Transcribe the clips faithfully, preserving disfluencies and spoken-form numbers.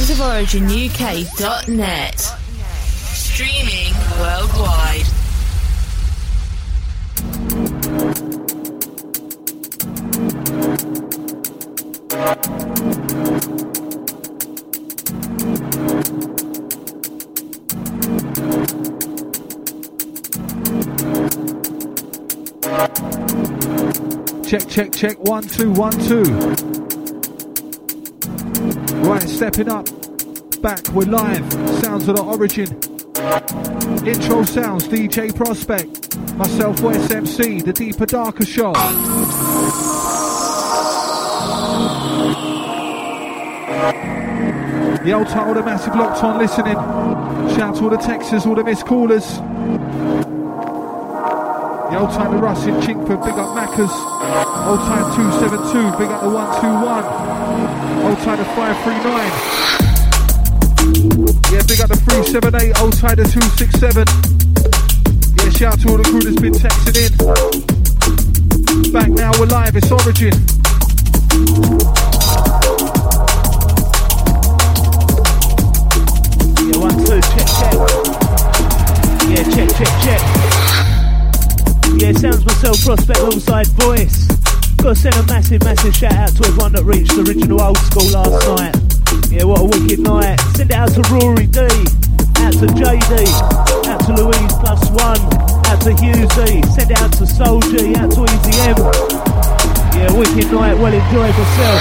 sounds of origin U K dot net. Streaming worldwide. Check, check, check. One, two, one, two. Right, stepping up. Back, we're live. Sounds of the Origin. Intro sounds, D J Prospect. Myself, Voice M C, the Deeper Darker Show. The old title, the massive locked on listening. Shout out to all the texters, all the missed callers. The old time, the Russ in Chingford, big up Macus. Old time two seven two, big up the one two one. Old time the five three nine. Yeah, big up the three seven eight, old time the two six seven. Yeah, shout out to all the crew that's been texting in. Back now, we're live, it's Origin. One, two, check, check. Yeah, check, check, check. Yeah, sounds myself, Prospect alongside Voice. Gotta send a massive, massive shout out to everyone that reached the original old school last night. Yeah, what a wicked night. Send it out to Rory D, out to J D, out to Louise Plus One, out to Hugh Z, send it out to Soul G, out to E Z M. Yeah, wicked night, well enjoyed yourself.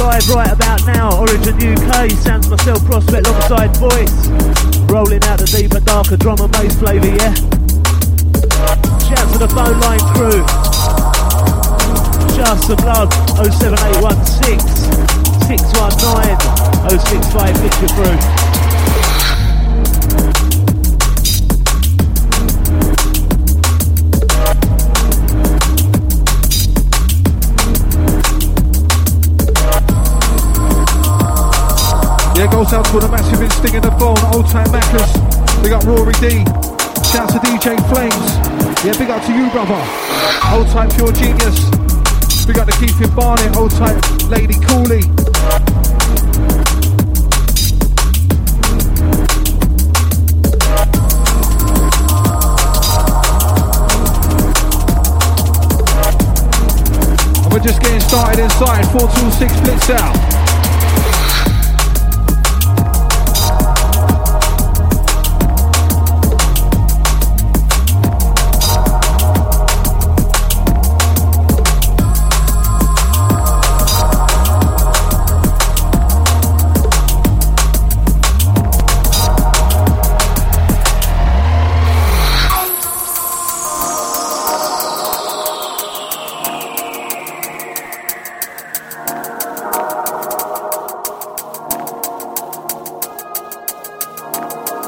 Live right about now, Origin U K, sounds myself, Prospect, alongside Voice. Rolling out the deeper, darker drum and bass flavour, yeah? Shout to the phone line crew. Just some love, oh seven eight one six, six one nine, oh six five, get you through. Yeah, goes out to all the massive in sting in the phone, old time Macus. Big up Rory D. Shout to D J Flames. Yeah, big up to you, brother. Old time Pure Genius. Big up to Keith in Barnet, old time Lady Cooley. And we're just getting started inside, four two six splits out.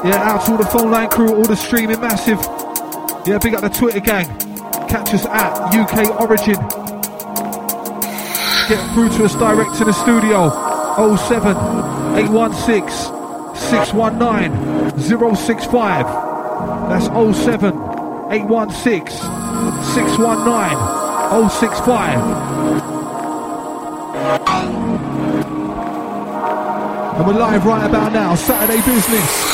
Yeah, out to all the phone line crew, all the streaming massive. Yeah, big up the Twitter gang. Catch us at U K Origin. Get through to us direct to the studio. oh seven eight one six, six one nine, oh six five. That's oh seven eight one six, six one nine, oh six five. And we're live right about now, Saturday Business.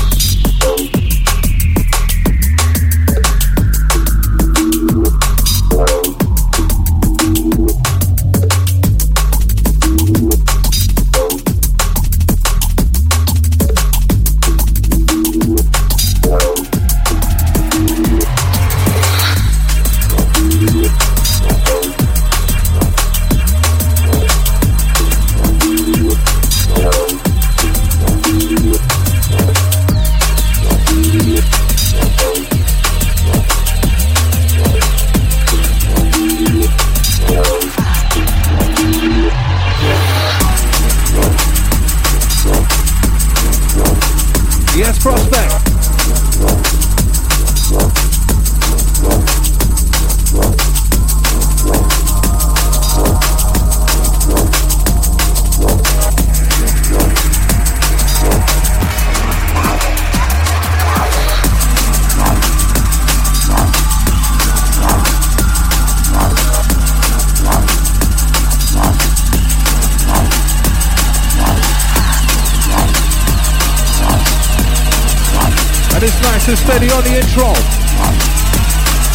ride is nice and steady on the intro.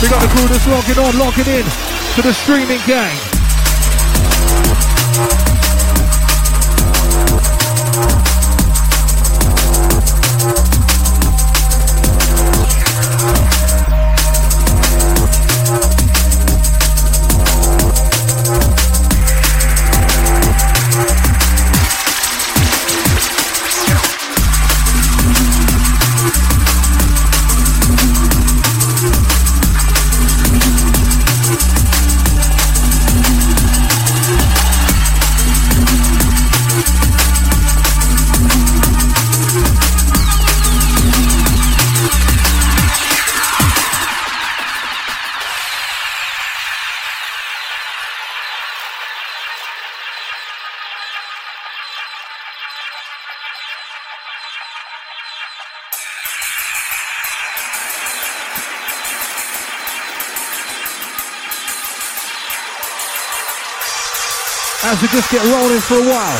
We got the crew that's logging on, logging in to the streaming gang. As we just get rolling for a while.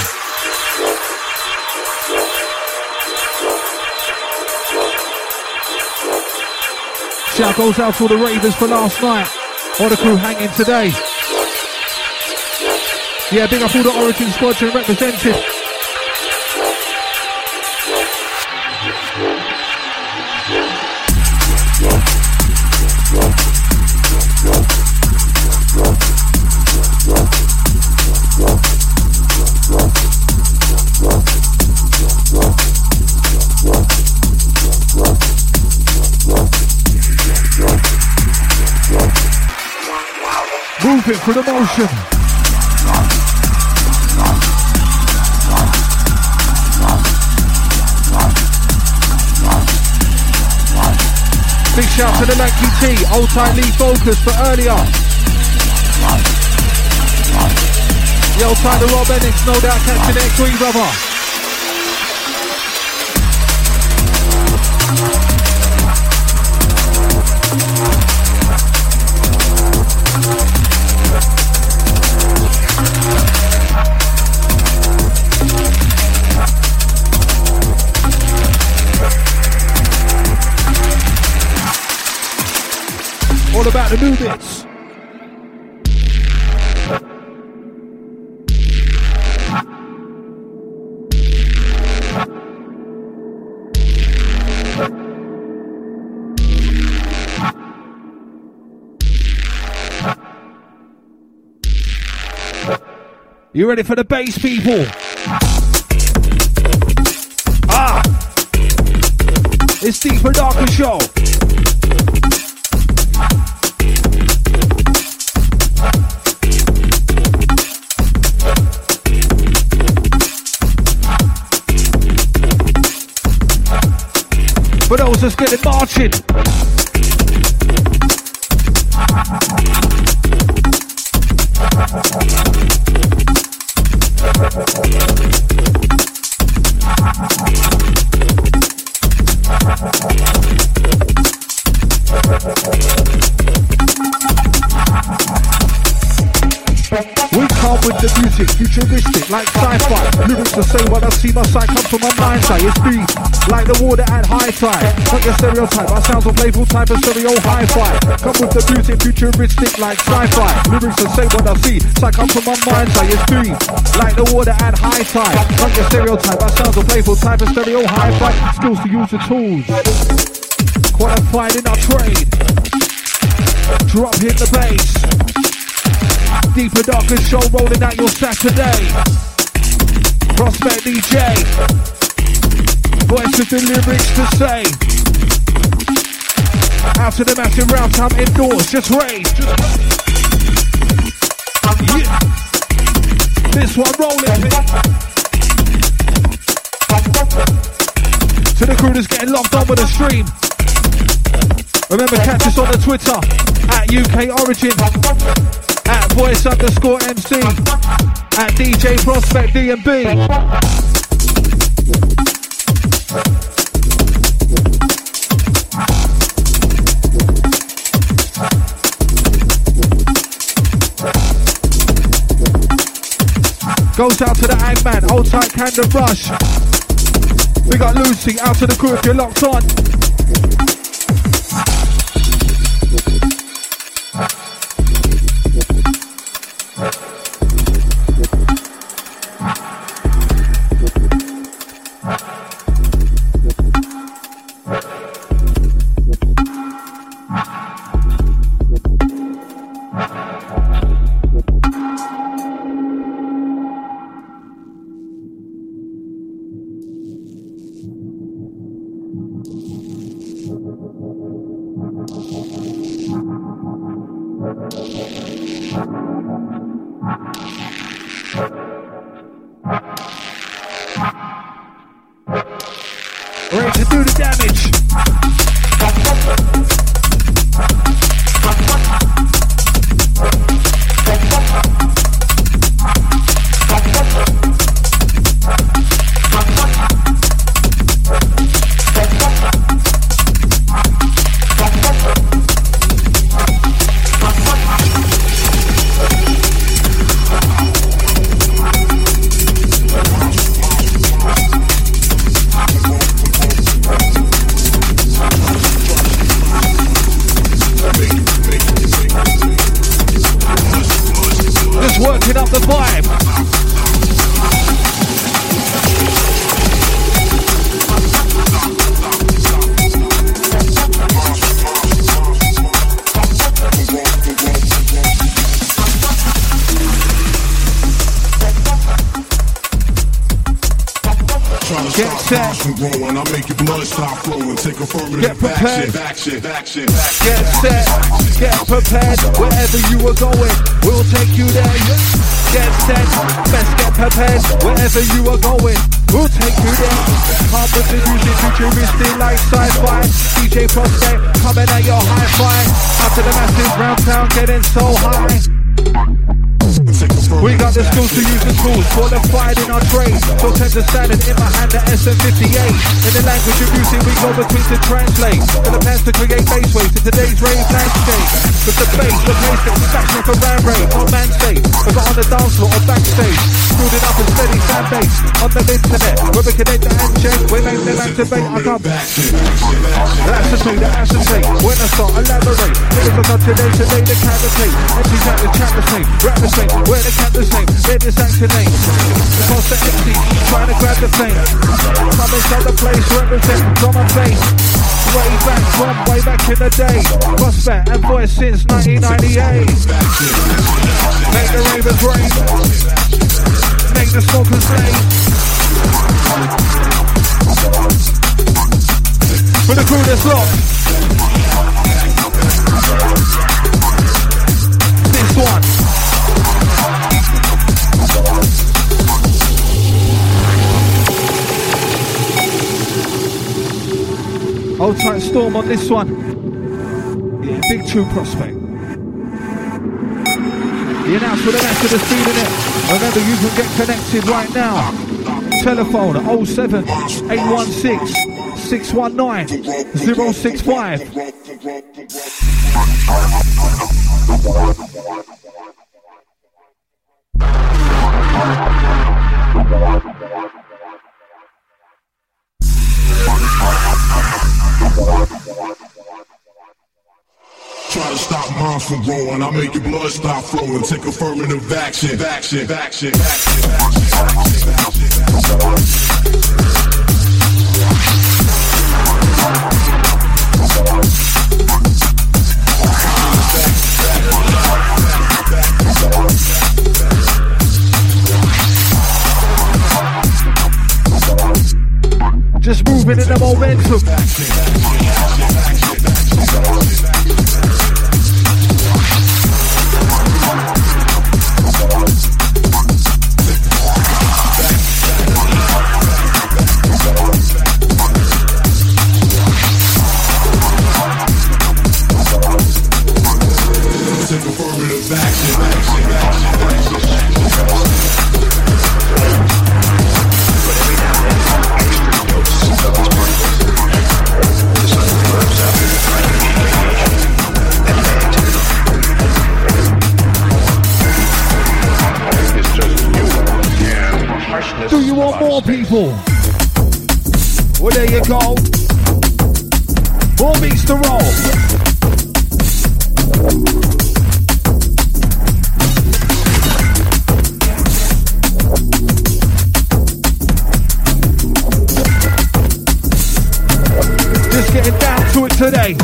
Shout goes out to all the ravers for last night. All the crew hanging today. Yeah, big up all the Origin squadron represented. Moving for the motion. Big shout to the Lanky T, old time Lee Focus for earlier. The old time the Rob Enix, no doubt catching their green rubber. All about the new bits. You ready for the bass, people? Ah! It's the Deeper Darker Show. For those that's getting marching. We come with the music, futuristic, like sci-fi. Lyrics the same when I see my side come from my mind side. It's me. Like the water at high tide. Not your stereotype, our sounds are playful type of stereo hi-fi. Come with the music, futuristic like sci-fi. Lyrics the same what I see, so I come from my mind, so it's three. Like the water at high tide. Not your stereotype, our sounds are playful type of stereo hi-fi. Skills to use the tools. Qualified in our trade. Drop hit the bass. Deeper Darker Show rolling out your Saturday. Prospect D J. Voice with the lyrics to say. After the massive round time indoors, just rage. Yeah. This one rolling. To the crew that's getting locked on with the stream. Remember, catch us on the Twitter at U K Origin, at Voice underscore M C, at D J Prospect D N B. Goes out to the Eggman, old tight Candy Rush. We got Lucy, out to the crew if you're locked on. D J Prospect coming at your hi-fi. After the masses round town getting so high. We got the skills to use the tools, qualified in our trade. So tend to silent in my hand the S M fifty-eight. In the language of music we go between to translate. For the plans to create bass waves in today's rave landscape. With the bass, the bass satisfaction for ram rave. On man stage, I got on the dance floor or backstage. Building up a steady fan base on the internet. When we connect the handshake, we make them activate. I come back. That's the thing, the acetate. When I start, elaborate. Lyrics are not today, today they can't retain. Empty out the chat the same. Rap the same, wear the cap the same. Let this action name. Because the empty, trying to grab the fame. Come inside the place, represent from my face. Way back from way back in the day. Prospect and voice since nineteen ninety-eight. Make the ravers rain. Make the smokers slay. For the crew that's locked. This one. Old tight storm on this one. Yeah, big true prospect. The announcement that's to the speed in it. Remember, you can get connected right now. Telephone oh seven, eight one six, six one nine, oh six five. Try to stop minds from growing. I make your blood stop flowing. Take affirmative action, action, action, action, action. Just moving in the momentum. Take affirmative action, action, action, action. Do you want more people? Well, there you go. Four beats to roll. Just getting down to it today.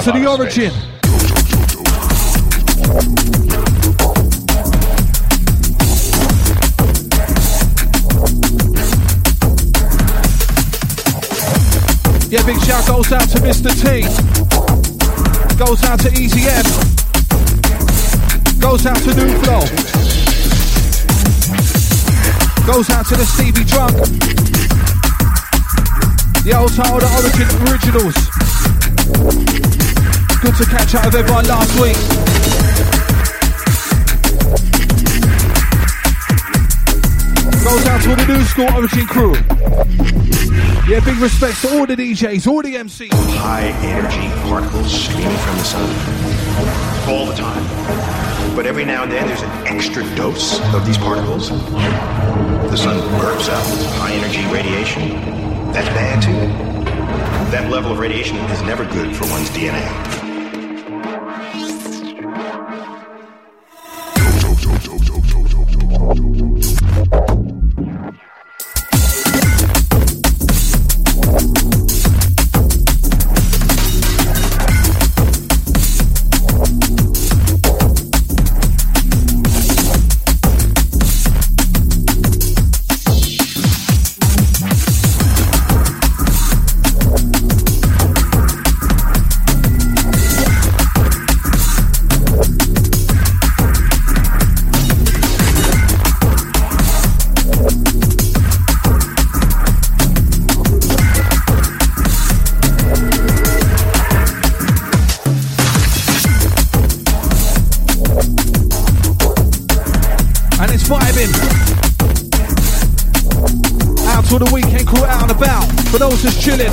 To the Origin. Yeah, big shout goes out to Mister T. Goes out to E Z M. Goes out to Nuflo. Goes out to the Stevie Drum. The old title, the Origin Originals. Good to catch up with everyone last week. Goes out to all the new school Origin crew. Yeah, big respects to all the D Js, all the M Cs. High energy particles streaming from the sun all the time. But every now and then there's an extra dose of these particles. The sun burps out high energy radiation. That's bad too. That level of radiation is never good for one's D N A. Just chilling.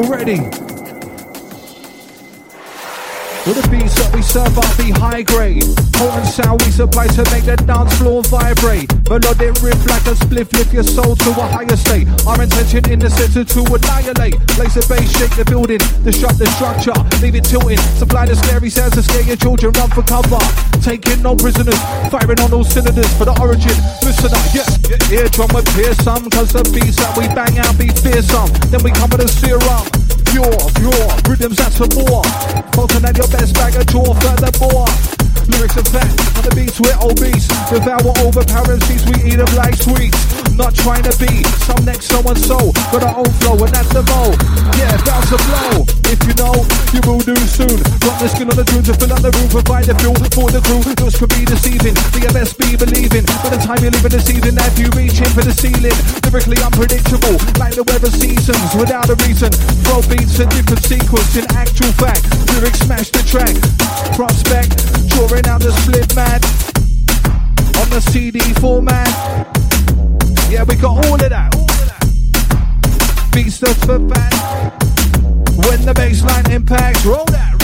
Already, with the beats that we serve up be high grade, potent sound we supply to make the dance floor vibrate. Melodic riff like a spliff, lift your soul to a higher state. Our intention in the center to annihilate, place the bass, shake the building, disrupt the structure, leave it tilting. Supply the scary sounds to scare your children, run for cover, taking no prisoners, firing on all cylinders for the Origin. Listen up, yeah. Your eardrum would pierce some, cause the beats that we bang out be fearsome. Then we come with a serum. Pure, pure, rhythms and some more. Bolton at your best bag of jaw, furthermore. Lyrics are fat, on the beats we're obese. Devour overpowering seats, we eat them like sweets. Not trying to be some next so-and-so, got our own flow and that's the mo. Yeah, bounce a blow. If you know, you will do soon. Drop the skin on the tunes and fill up the room. Provide the fuel for the crew. Looks could be deceiving, the best be believing. By the time you're leaving the season, if you reach in for the ceiling. Lyrically unpredictable, like the weather seasons, without a reason. Throw beats in different sequence, in actual fact. Lyrics smash the track. Prospect, drawing out the split man on the C D format. Yeah, we got all of that, all of that. Beats the foot band. when the bassline impacts. Roll that.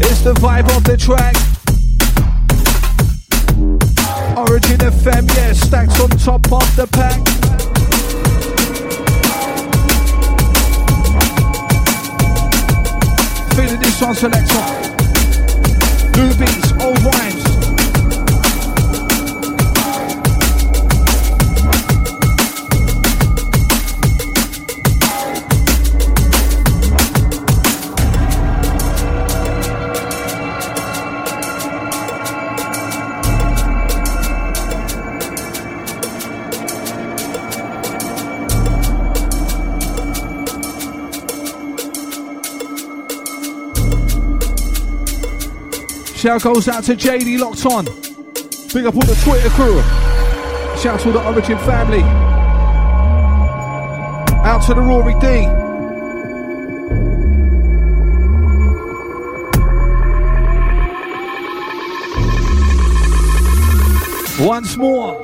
It's the vibe of the track. Origin F M, yeah, stacks on top of the pack. Feeling this on selector. New beats, old rhymes. Shout goes out to J D Lockton. Big up all the Twitter crew. Shout out to all the Origin family. Out to the Rory D. Once more.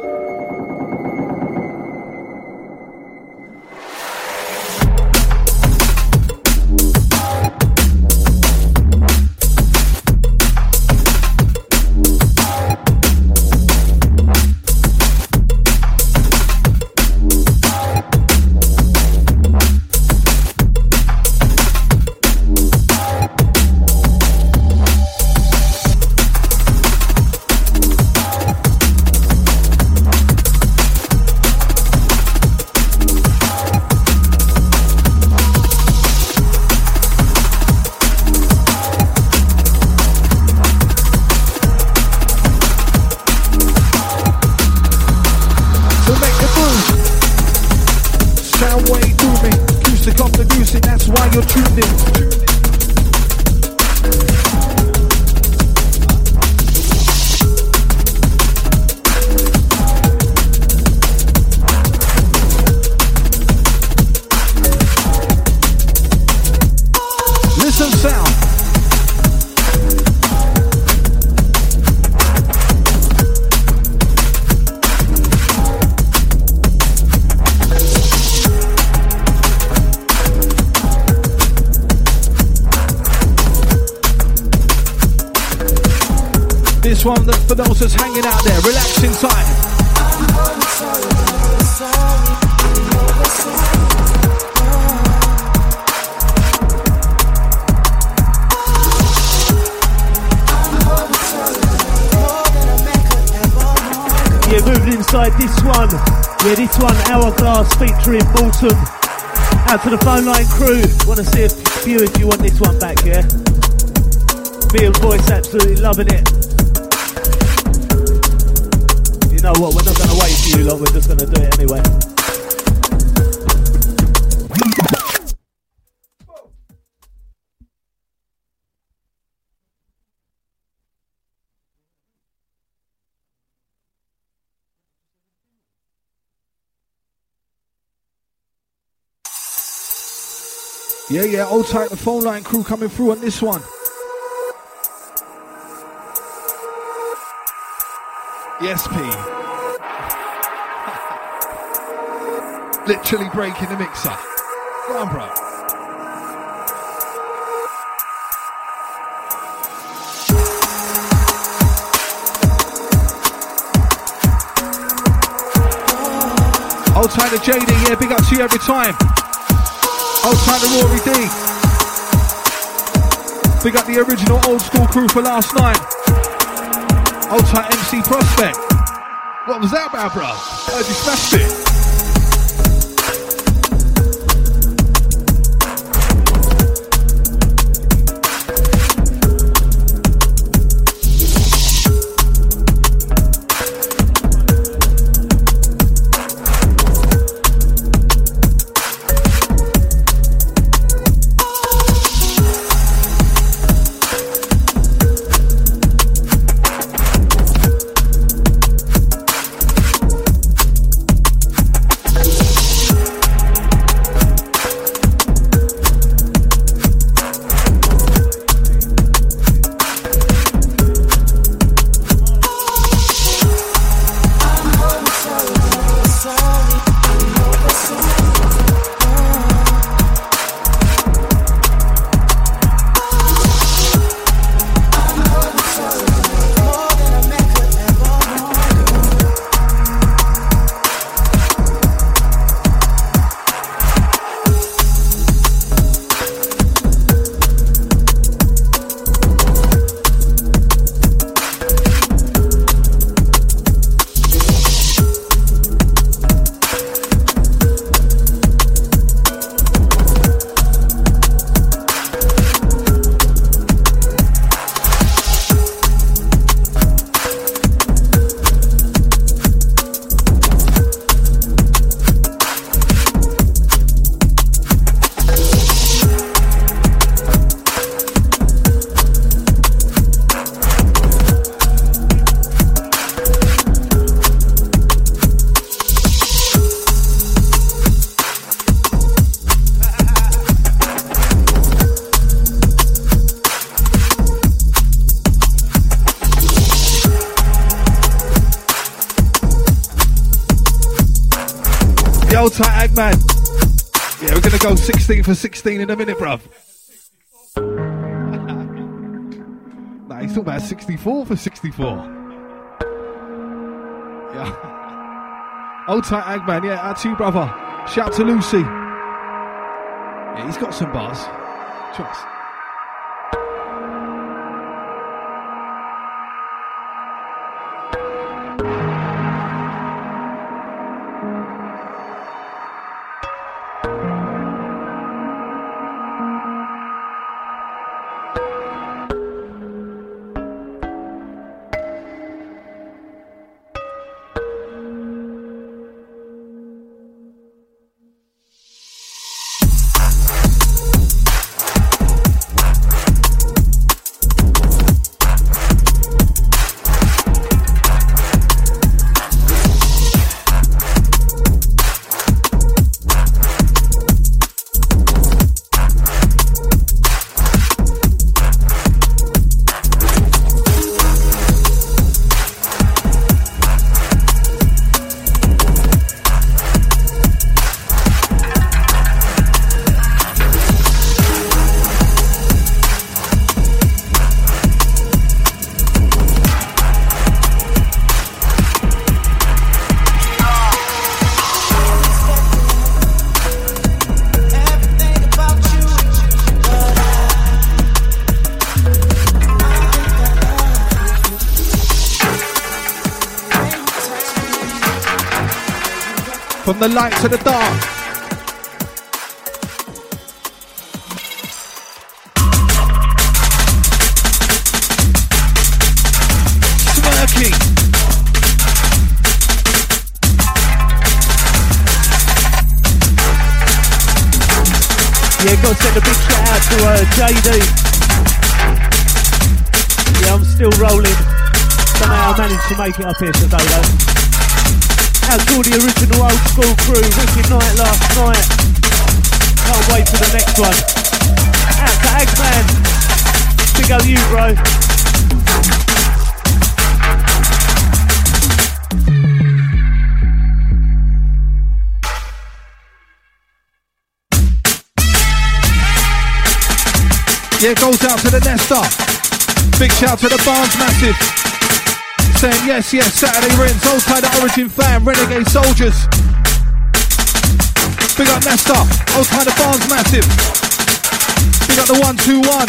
One that's for those that's hanging out there, relaxing time. Yeah, moving inside this one. Yeah, this one, Hourglass featuring Bolton. Out to the phone line crew. Want to see a few if you want this one back, yeah? Me and Voice absolutely loving it. You know what, we're not going to wait for you long, we're just going to do it anyway. Yeah, yeah, old tight, the phone line crew coming through on this one. Yes, P. Literally breaking the mixer. Come on, bro. Old time to J D, yeah, big up to you every time. Old time to Rory D. Big up the original old school crew for last night. Old tight M C Prospect. What was that about, bro? I heard you smashed it. Hold tight, Eggman. Yeah, we're going to go sixteen for sixteen in a minute, bruv. Nah, he's talking about sixty-four for sixty-four. Yeah. Hold tight, Eggman. Yeah, out to you, brother. Shout out to Lucy. Yeah, he's got some bars. Trust. The light to the dark. Smirky. Yeah, go send a big shout out to uh, J D. Yeah, I'm still rolling. Somehow I managed to make it up here today though. Out to all the original old school crew, wicked night last night. Can't wait for the next one. Out to Eggman, big up you, bro. Yeah, goes out to the Nesta. Big shout to the Barnes Massive. Saying yes, yes, Saturday Rins, old tight Origin fan, renegade soldiers. Big up Nesta, old tight the Barnes Massive. Big up the one two one.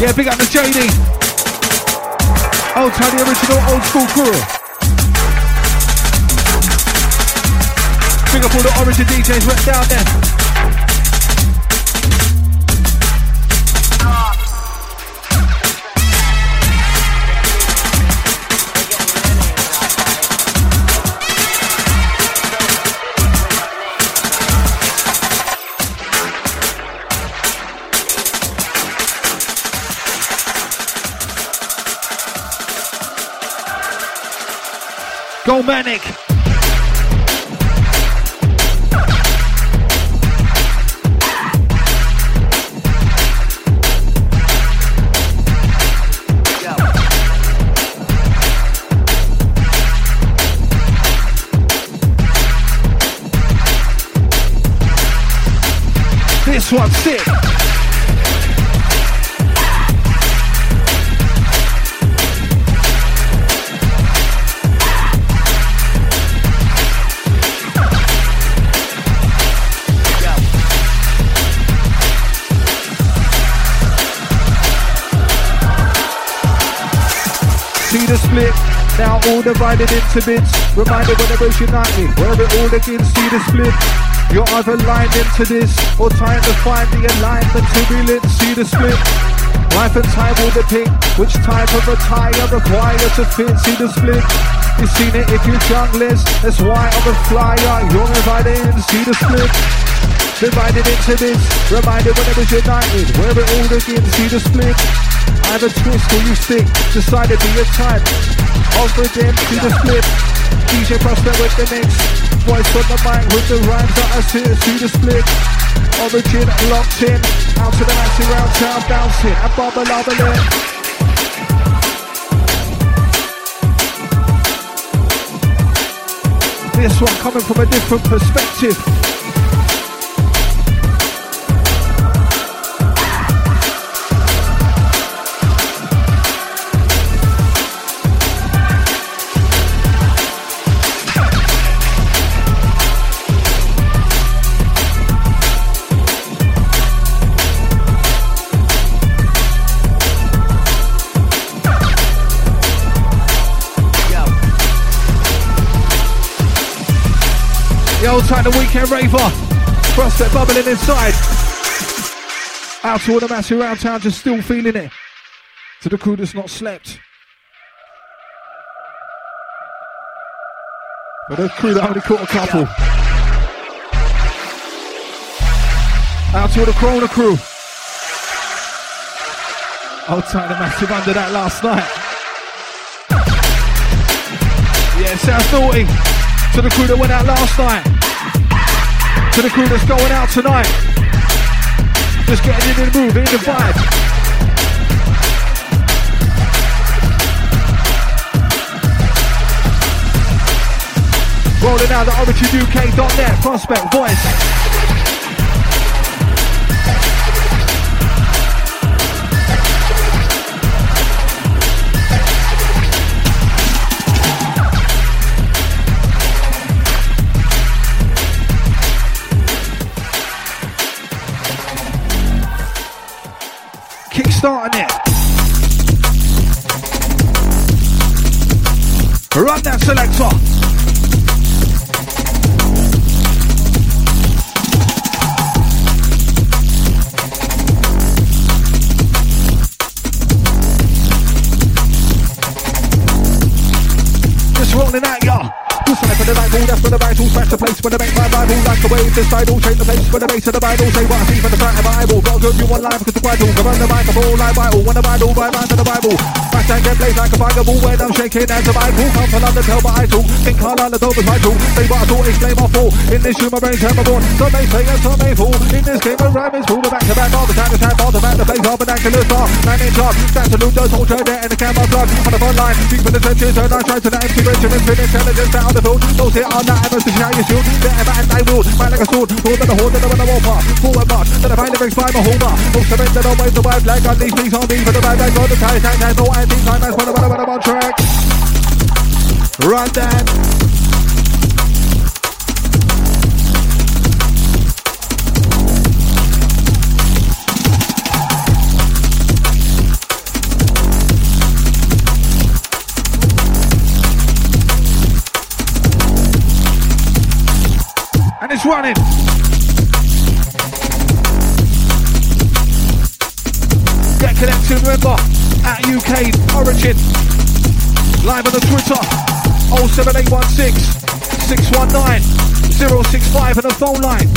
Yeah, big up the J D. Old time, the original old school crew. Big up all the Origin D Js right down there. Go manic. this one sick. See the split, now all divided into bits. Reminded whenever it's united, wherever it all again, see the split. You're either lined into this, or trying to find the alignment to be lit, see the split. Life and time will depict which type of attire required to fit, see the split. You've seen it if you're junglist, that's why I'm a flyer. You're invited in, see the split. Divided into this, reminded whenever it's united, wherever it all again, see the split. Either twist or you stick, decided to your time. Offer them to the split. D J Prospect with the mix. Voice on the mic with the rhymes that I see, see the split. Origin locked in. Out to the maxi round town, bouncing. And bubble lava lit. This one coming from a different perspective. Old time the weekend raver, Prospect bubbling inside. Out to all the massive around town, just still feeling it. To the crew that's not slept. But the crew that only caught a couple. Out to all the Corona crew. Old time the massive under that last night. Yeah, sounds naughty. To the crew that went out last night. To the crew that's going out tonight. Just getting in the move, in the vibe. Rolling out the origin U K dot net, Prospect Voice. Starting it. Run that selector. Just rolling out, y'all. Who's like for the right, all that's for the right, all smash the place. When I make my rival like a wave, this side all change the place. When I base of the vital, say what I see from the front of my eyeball. Gotta give you one line because the vital. Go round the mic, I'm all like vital. When I vital, right mind to the Bible. Back down, get blazed like a fireball. When I'm shaking as a Bible, come for London, tell what I talk. Think hard on the door was my tool. Say what I thought, explain my fall. In this room, my brain's hammerborn. Some may say and some may fall. In this game, the rhyme is pulled back to back. All the time, the time, all the back, the face, all the back, the list off. Man in charge, that's a loop, the soldier there in the camera blood. On the front line, deep in the trenches, and I try to the empty regiment, fit intelligence, that on the field. Those here are not adversaries, how you shield. Better back and I will. Fight like a sword, more than a horde, than a winner war path. Forward march, then I find the rings by my whole bar. Most of it, then I wave the wave like on these things on me. For the bad guys on the ties, and that's all I think. I'm as one of them on track. Run that. And it's running. Get connected, remember, at U K Origin. Live on the Twitter, oh seven eight one six, six one nine, oh six five on the phone line.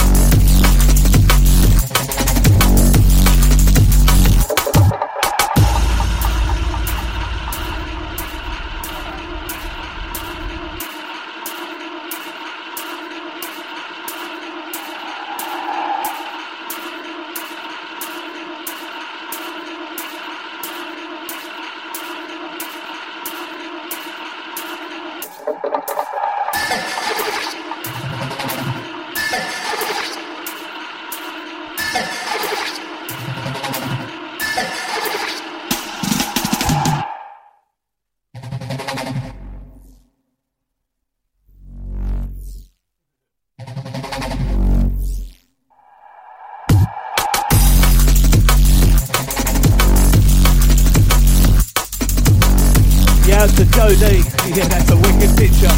Jodie. Yeah, that's a wicked picture.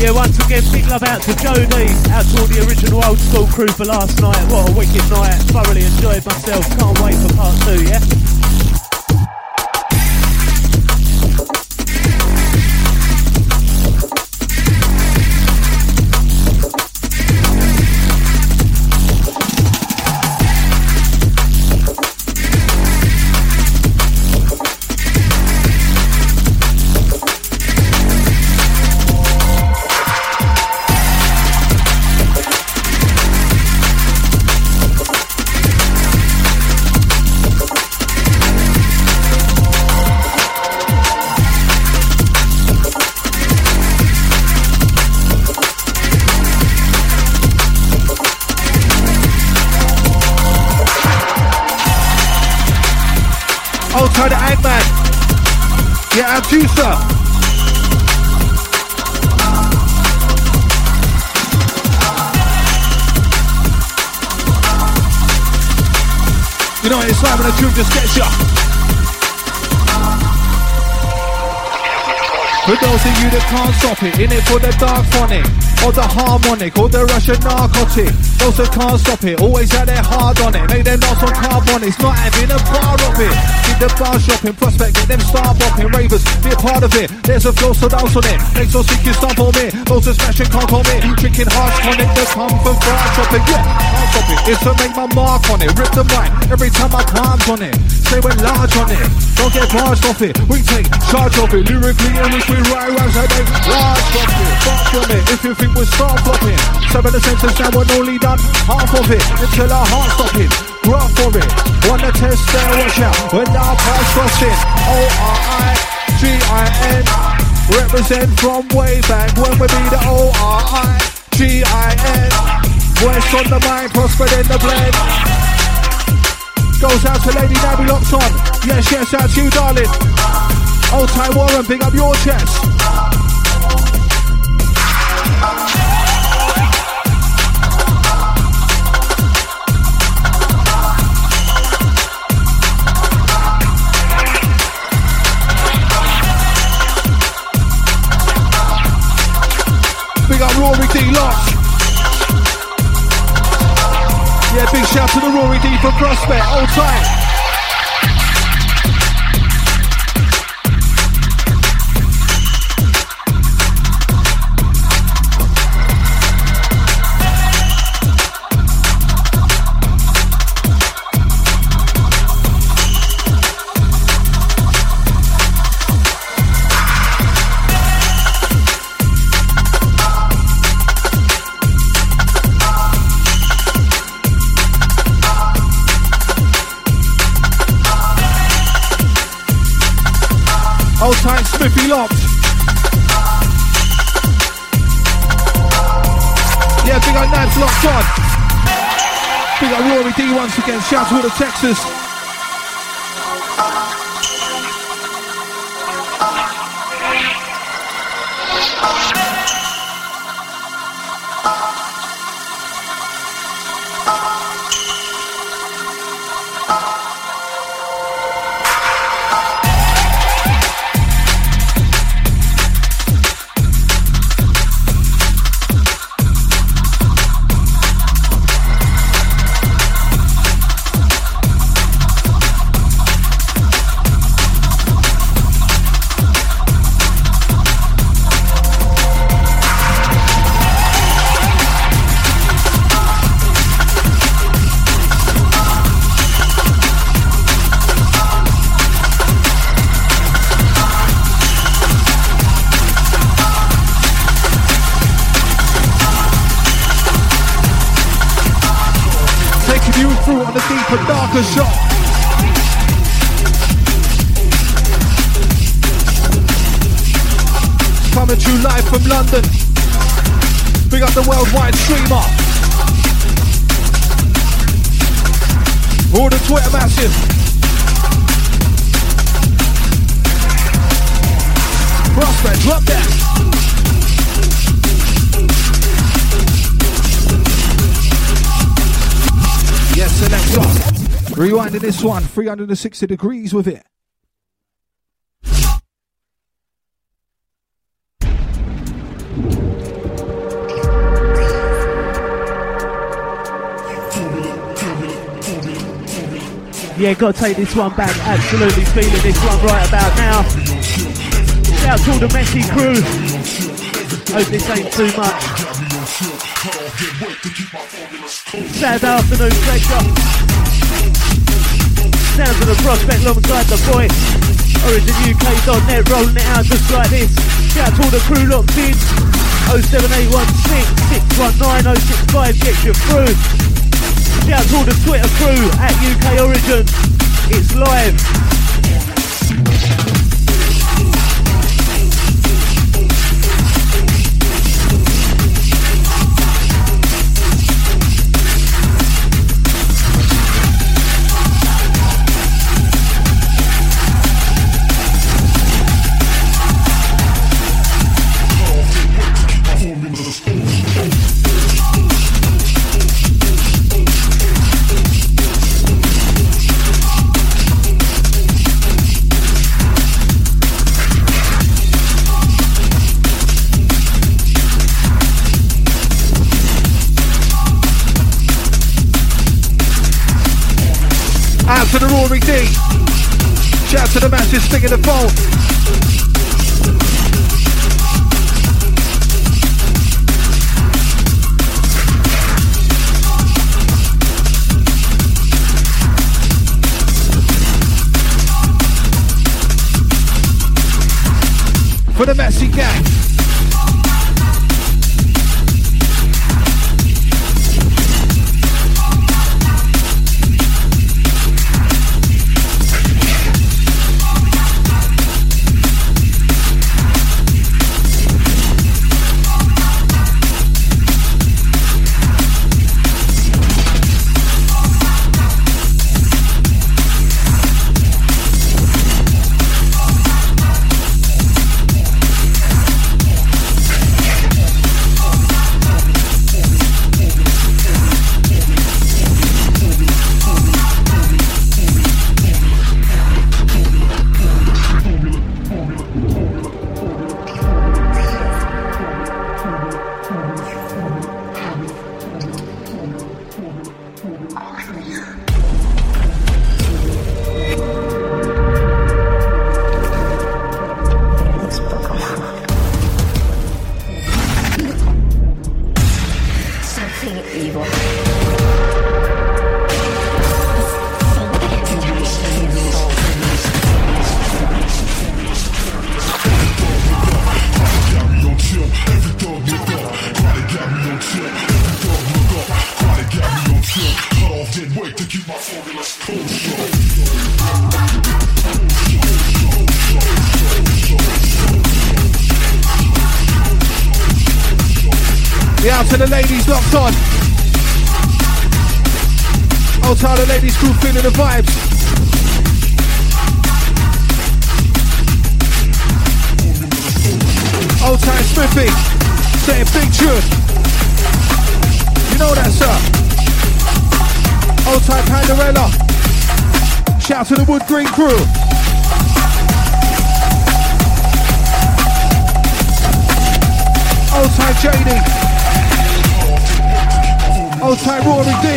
Yeah, once again, big love out to Jodie. Out to all the original old school crew for last night. What a wicked night. Thoroughly enjoyed myself. Can't wait for part two, yeah? Try to Eggman. Yeah, our juicer. You know what it's like when a tune just gets you. For those of you that can't stop it, in it for the dark phonic, or the harmonic, or the Russian narcotic. Those that can't stop it, always had their hard on it. Make them lost on carbonics, not having a bar of it. The bar shopping, prospect, get them star bopping, ravers, be a part of it. There's a flow, so dance on it. Next or sick, you stomp on me. Those are smashing, can't call me. Drinking hard tonic, the pump and fry shopping. Yeah, can't stop it. It's to make my mark on it. Rip the mic every time I climb on it. Stay with large on it. Don't get barged off it. We take charge of it. Lyrically, and we write rhymes like they large off it. Far from it. If you think we'll start flopping, seven the sentence now and only done half of it until our heart stop it. Rough for it, wanna test there, watch out, when our price crossing, O R I G I N, represent from way back when we be the O R I G I N, West on the mind, prospered in the blend, goes out to Lady Nabby Lockton, yes, yes, out to you darling, old Ty Warren, big up your chest. Rory D Lock. Yeah, big shout to the Rory D from Prospect, old time. Old time Smithy Locked. Yeah, big up Nabs Locked on. Big up Rory D once again. Shout out to all the Texas. The shot. Coming to you live from London. Big up the worldwide streamer. All the Twitter masses. Prospect, drop that. Yes, the next one. Rewinding this one, three hundred sixty degrees with it. Yeah, gotta take this one back. Absolutely feeling this one right about now. Shout out to all the messy crew. Hope this ain't too much. Saturday afternoon pressure. Sounds of the Prospect alongside the Voice. Origin U K dot net, rolling it out just like this. Shout out to all the crew locked in. oh seven eight one six, six one nine, oh six five, get your crew. Shout out to all the Twitter crew at U K Origin. It's live. To the Rory D. Shout out to the Macus singing the phone. For the messy gang. The vibes. Old time Smithy saying big truth. You know that, sir. Old time Pandarella. Shout out to the Wood Green crew. Old time J D. Old time Rory D.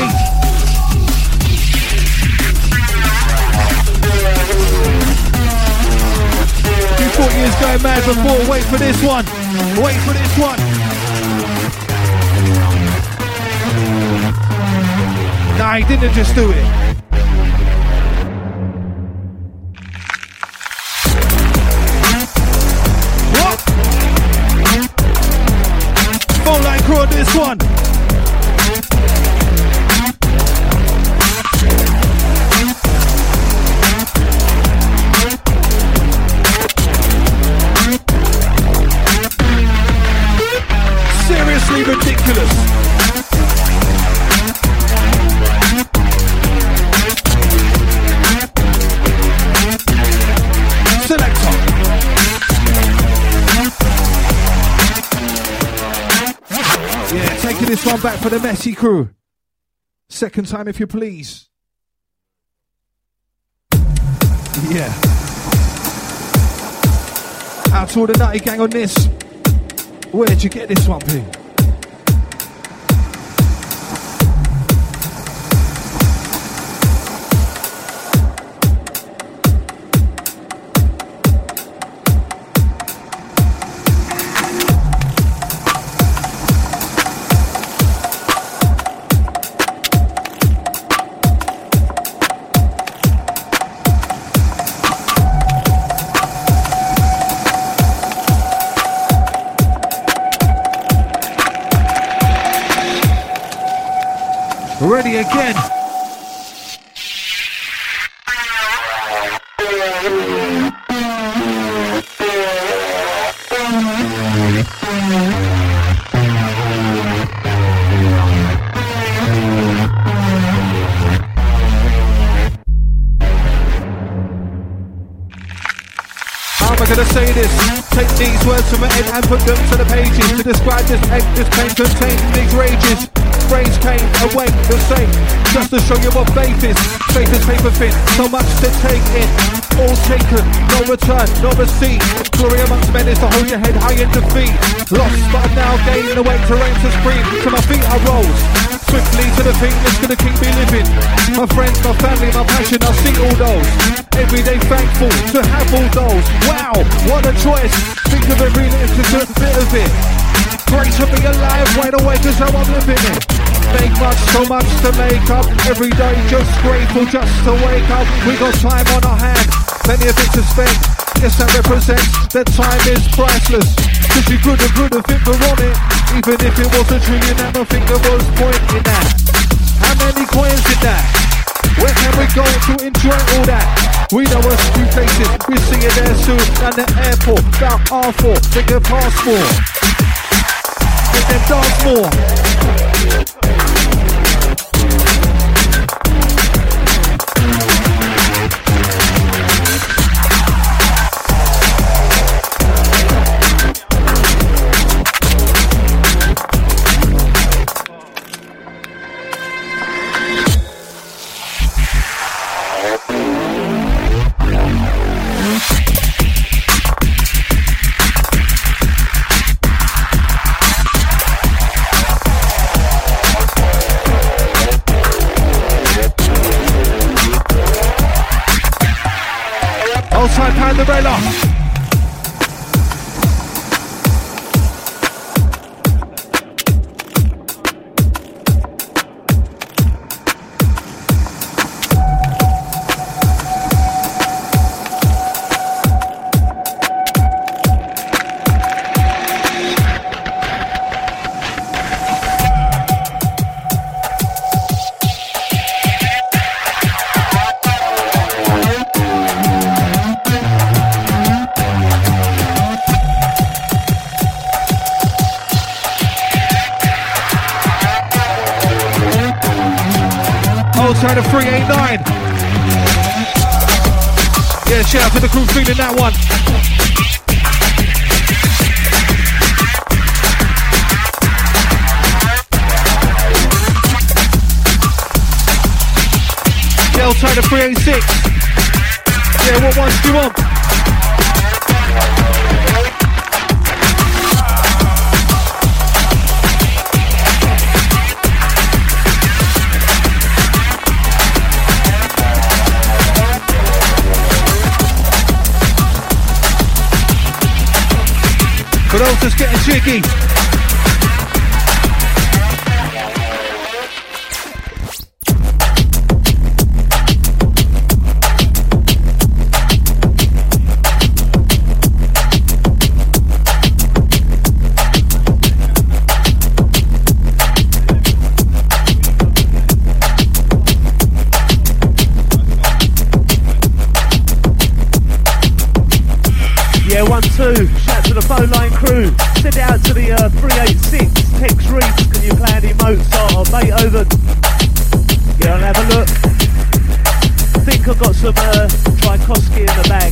forty is going mad before. Wait for this one. Wait for this one. Nah, he didn't just do it. What? Phone line crew on this one. This one back for the messy crew. Second time if you please. Yeah. Out to all the nutty gang on this. Where did you get this one, P? ready again. Gonna say this, take these words from my head and put them to the pages. To describe this egg, this pain contains these rages. Rage came away the same, just to show you what faith is. Faith is paper thin, so much to take in. All taken, no return, no receipt. Glory amongst men is to hold your head high in defeat. Lost, but I'm now gaining awake, terrain to scream. To my feet I rose, swiftly to the thing that's gonna keep me living. My friends, my family, my passion, I see all those. Every day thankful to have all those. Wow, what a choice. Think of every little bit of it. Great to be alive, right away, cause how I'm living it. Make much, so much to make up. Every day just grateful just to wake up. We got time on our hand, plenty of it to spend. Yes, that represents that time is priceless. Cause you could have, could have if we're on it. Even if it was a trillion and I think there was point in that. How many coins in that? Where can we go to enjoy all that? We know us new faces, we see it there soon. Down the airport, down R four, they can pass more. They can dance more. Outside Panderella. Shout out to the crew feeling that one. Yeah, I'll try the three eighty-six. Yeah, what ones do you want? For those that's getting jiggy. Yeah, one, two. To the phone line crew, send it out to the uh, three eight six, text Reese, can you play any Mozart or Beethoven? Yeah, I'll have a look. I think I've got some uh, Tchaikovsky in the bag.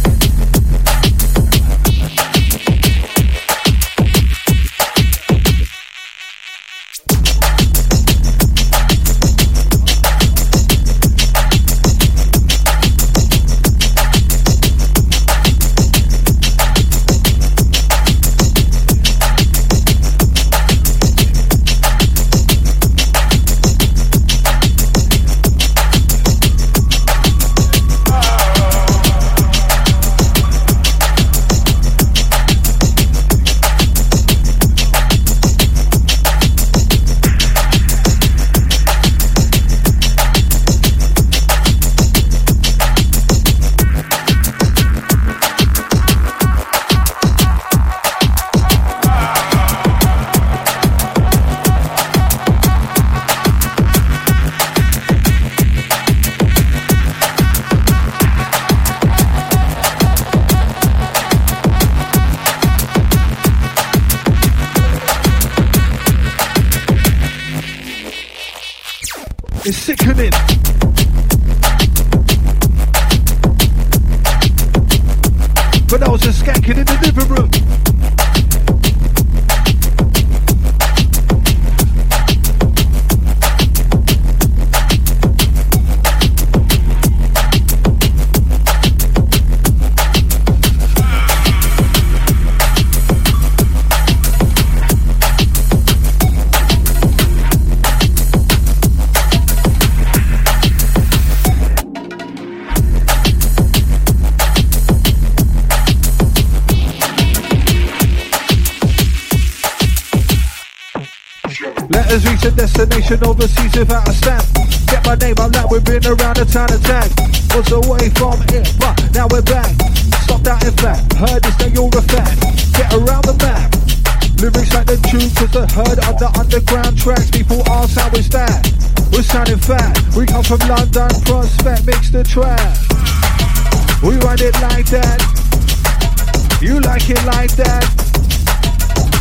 It's sickening. But I was just skanking in the living room. Has reached a destination overseas without a stamp. Get my name, I'm like we've been around the town and tag. Was away from it, but now we're back. Stopped out in fact, heard this that you're a fan. Get around the map. Lyrics like the tune, cause the herd of the underground tracks. People ask how is that? We're sounding fat. We come from London, Prospect, mix the track. We run it like that. You like it like that.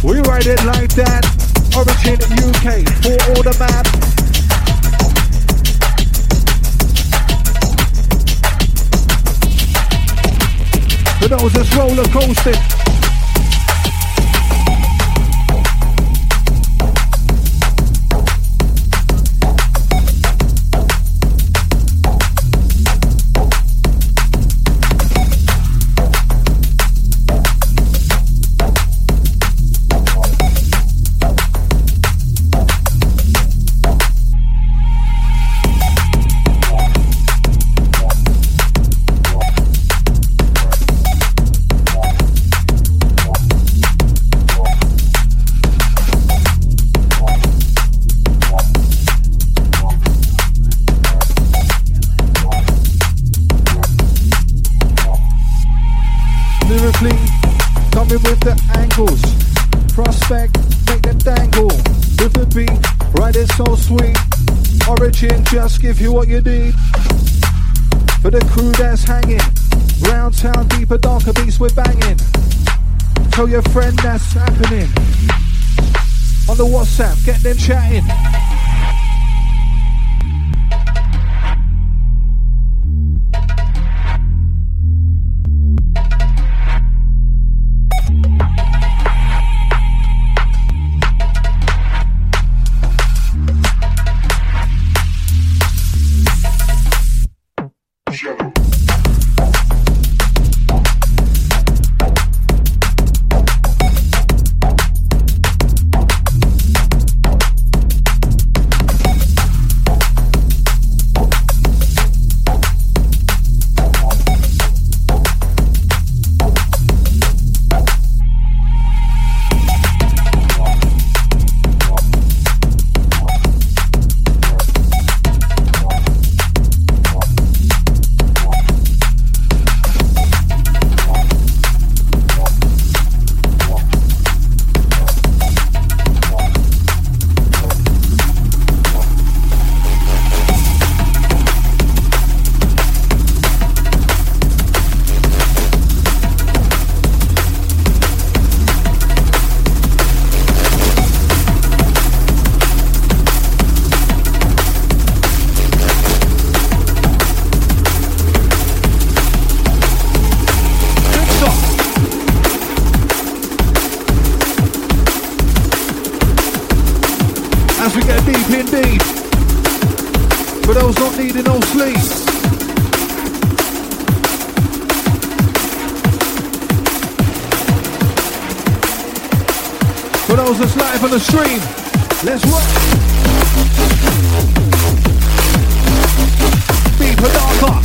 We ride it like that. Origin U K for all the map. But that was just roller coaster. With the angles, Prospect, make them dangle. With the beat, right, it's so sweet. Origin, just give you what you need. For the crew that's hanging, round town, deeper, darker beats we're banging. Tell your friend that's happening. On the WhatsApp, get them chatting. Stream. Let's rock. Deeper, darker.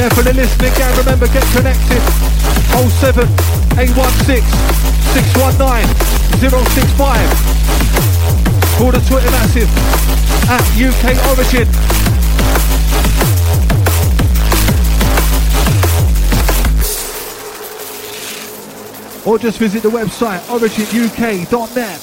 Yeah, for the listening gang, remember, get connected. oh seven, eight one six, six one nine, oh six five. Call the Twitter massive at U K Origin. Or just visit the website origin U K dot net.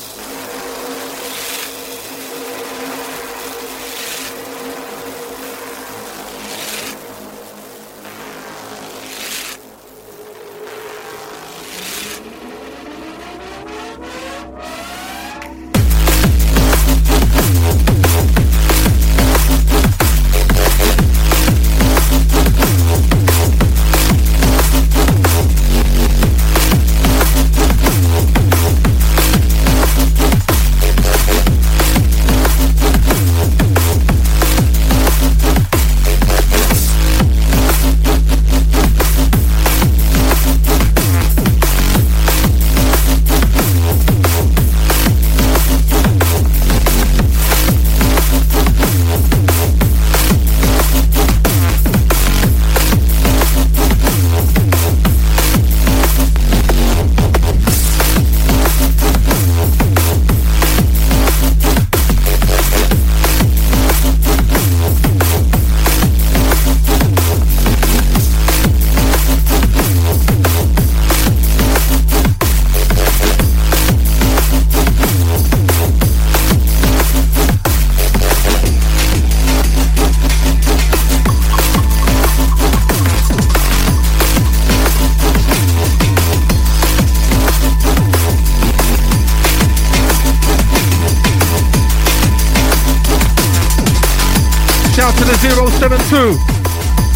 Two.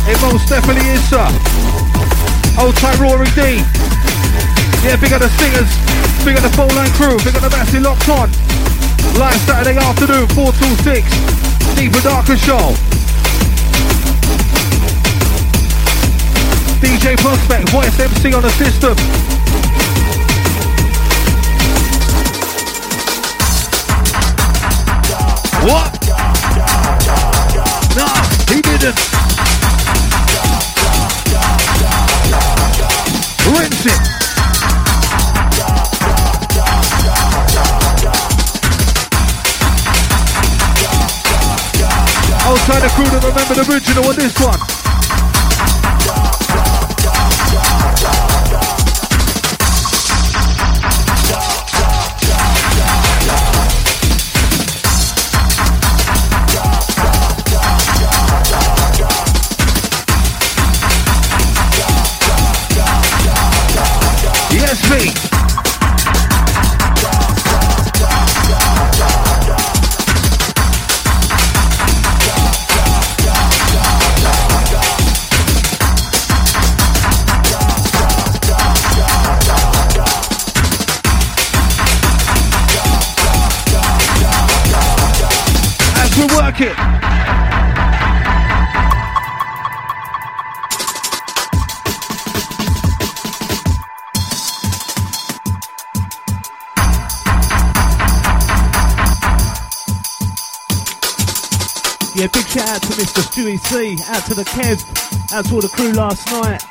It most definitely is, sir. Old tight Rory D. Yeah, big up the singers, big up the full line crew, big up the massive locked on. Live Saturday afternoon, four till six. Deeper Darker Show. D J Prospect, Voice M C on the system. What? He didn't. Rinse it. I'll try the crew to remember the original on this one. Yeah, big shout out to Mister Stewie C, out to the Kev, out to all the crew last night.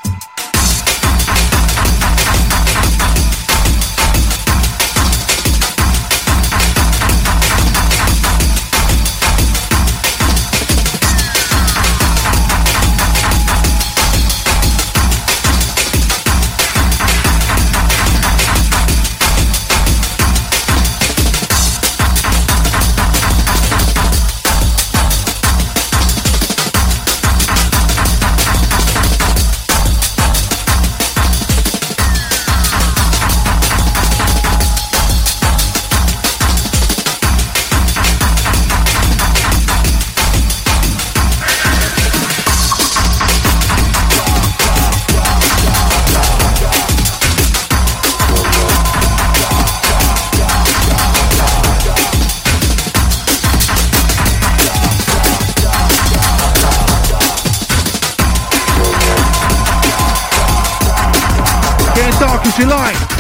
July. You got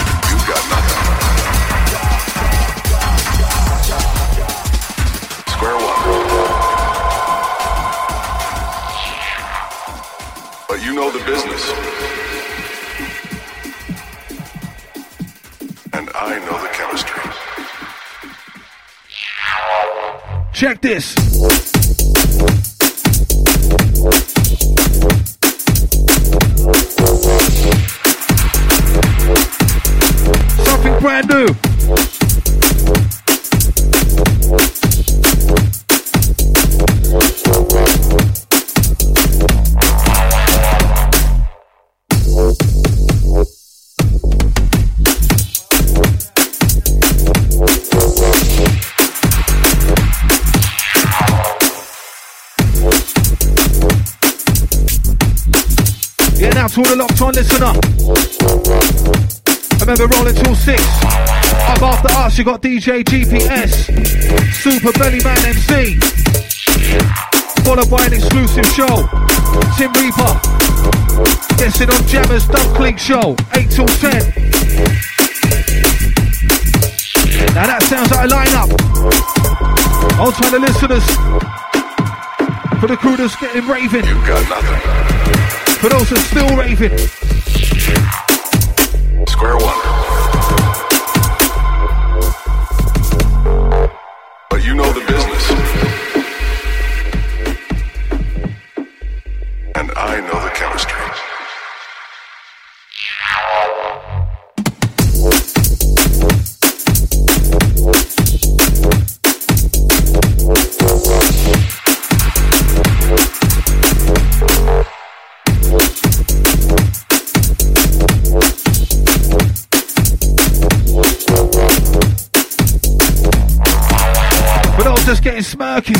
nothing. Square one. But you the business. And I know the chemistry. Check this. Something brand new. To all the locked on, listen up. Remember, rolling till six. Up after us, you got D J G P S, Super Belly Man M C, followed by an exclusive show. Tim Reaper, guessing on Jammer's Dumpling Show, eight till ten. Now that sounds like a lineup. I'll tell the listeners, for the crew that's getting raving. You got nothing. For those that still raving. Square one. But you know the business. And I know the chemistry. Just getting smirky.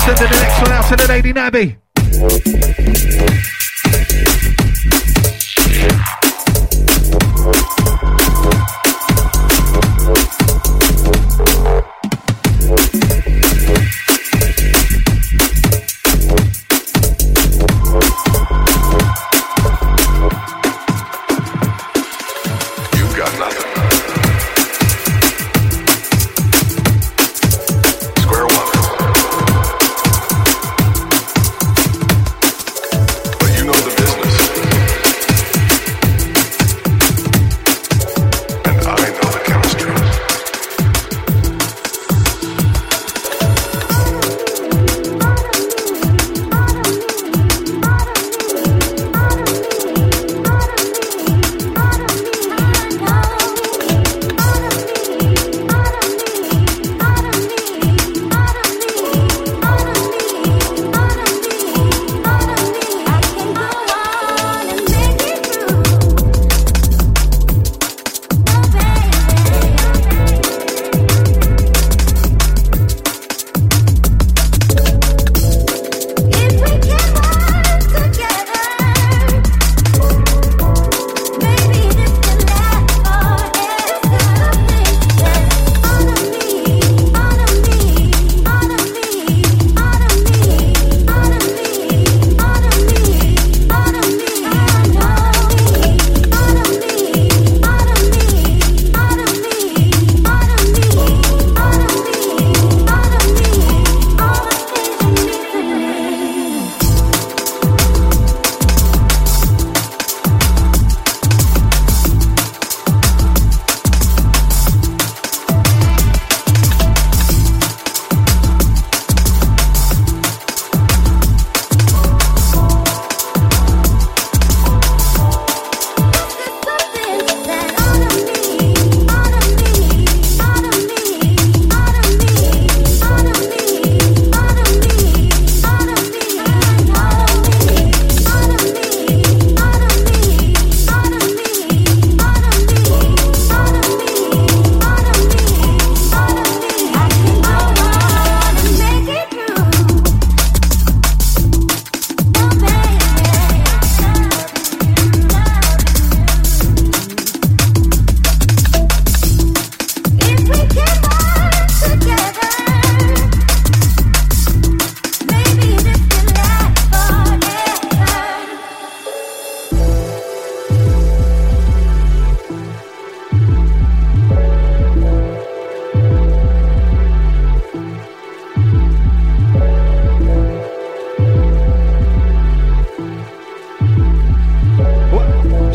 Sending the next one out to the Lady Nabby.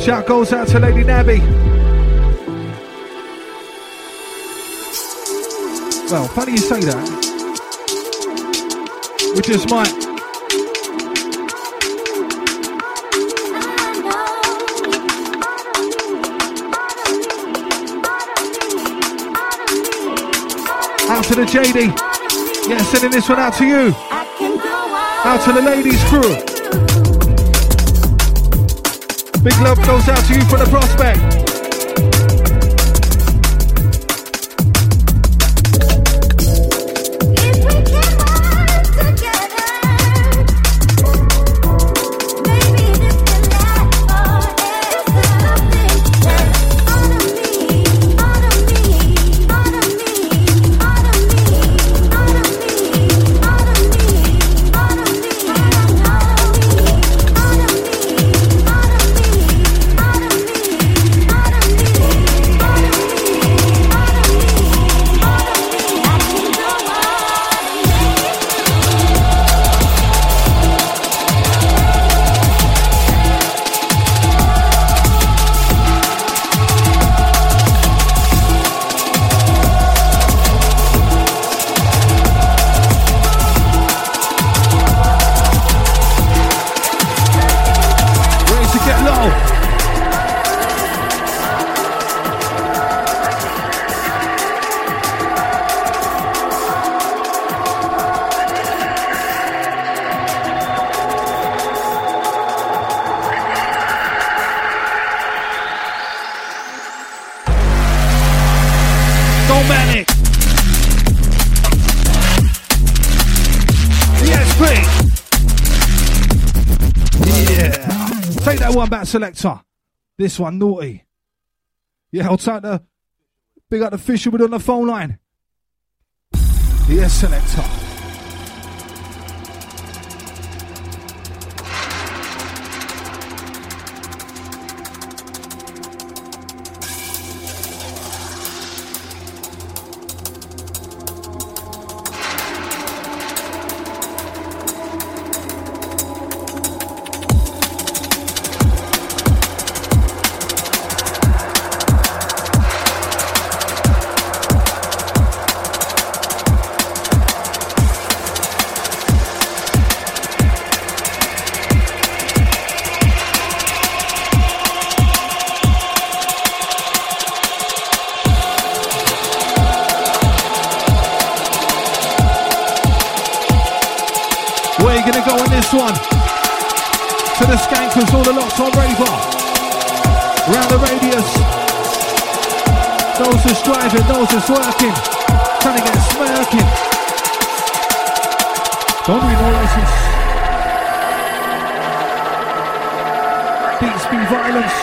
Shout goes out to Lady Nabby. Well, funny you say that. We just might. To the J D, yeah, sending this one out to you, out to the ladies crew. Big love goes out to you for the Prospect. Selector, this one naughty. Yeah, I'll take the big up the Fisherwood on the phone line. Yes, selector. It's working, trying to get smirking. Don't we know this is beats be violence.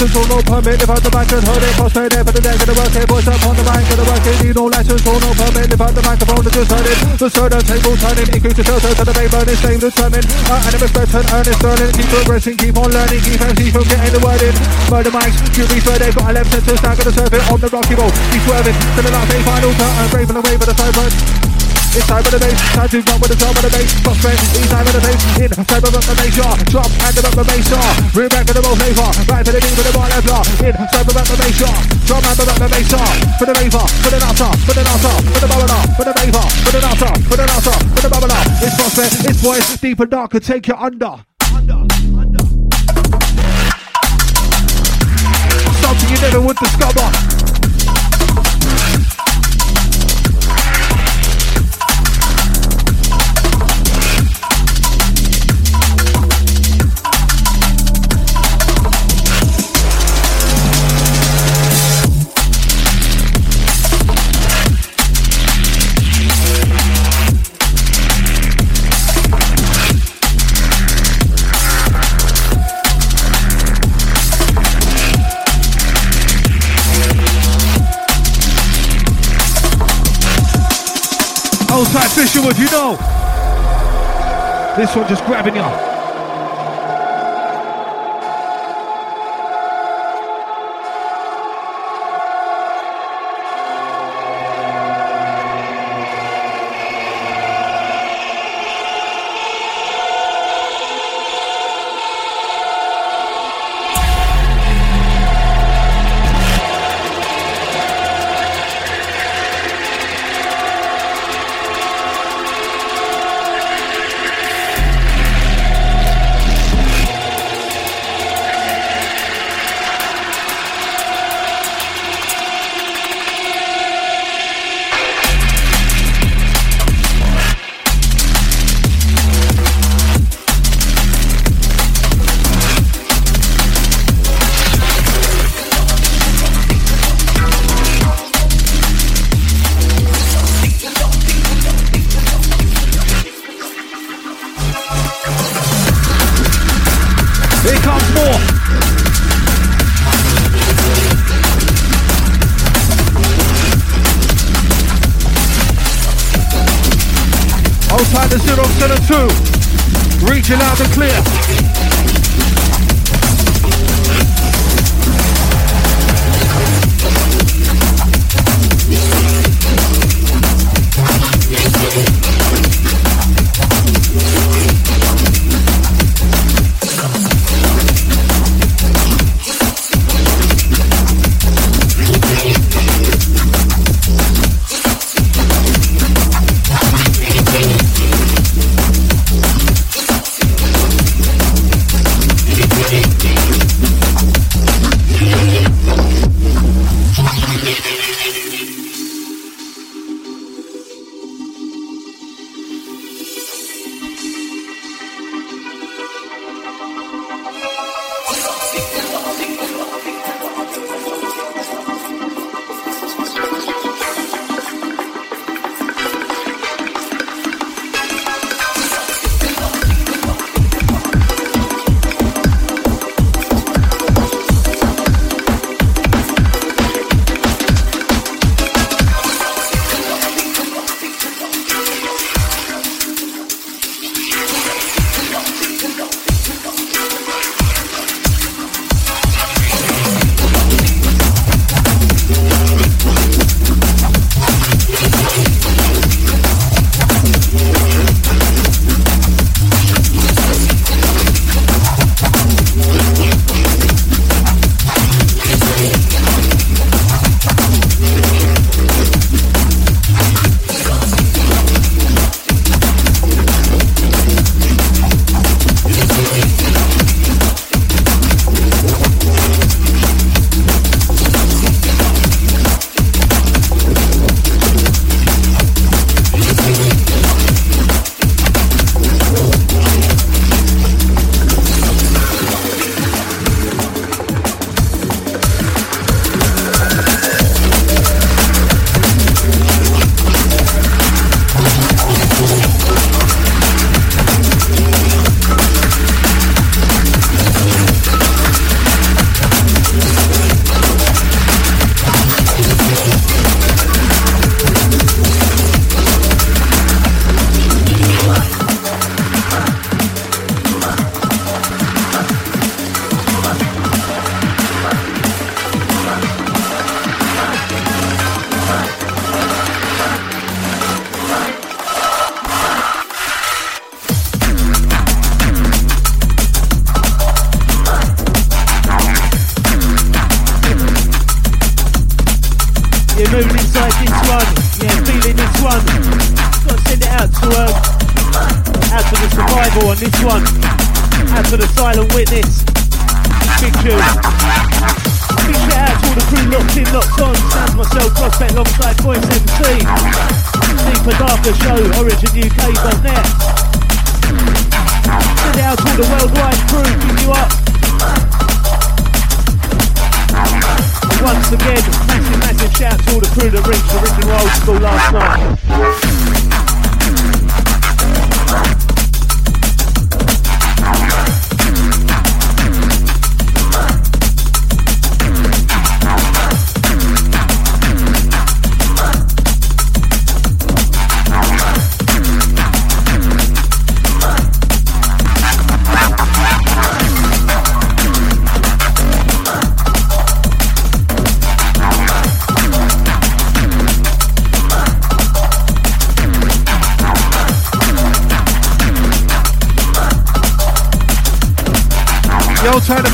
For no permit, if I the back and hold it, prostrate there for the deck of the work, it voice up on the mic, gonna work it, need all lashes for no permit, if I the microphone is just turning, the soda table turning, increase the filter to the main burn, it's name determined, our enemies better, earnest learning, keep progressing, keep on learning, keep M C from getting the word in, murder mics, Q B Friday, got a left center, snag at the surface, on the rocky ball, keep swerving, till the last day final, turn, I'm brave and away for the third verse. It's time for the bass, time to jump with the top of the bass. Prospect, east side of the face, in, time up the bass, yeah. Drop, hand up the bass, yeah. Root back to the most far, right to the deep with the bar left, yeah. In, time up the bass, yeah. Drop, hand up the bass, yeah. For the raver, for the nutter, for the nutter, for the bubble up, for the raver, for the nutter, for the nutter, for the bubble up. It's Prospect, it's voice, deep and dark, could take you under. Under, under. Something you never would discover. Outside Fisherwood, you know. This one just grabbing you. Here comes more. Hold tight the zero to the two. Reaching out and clear.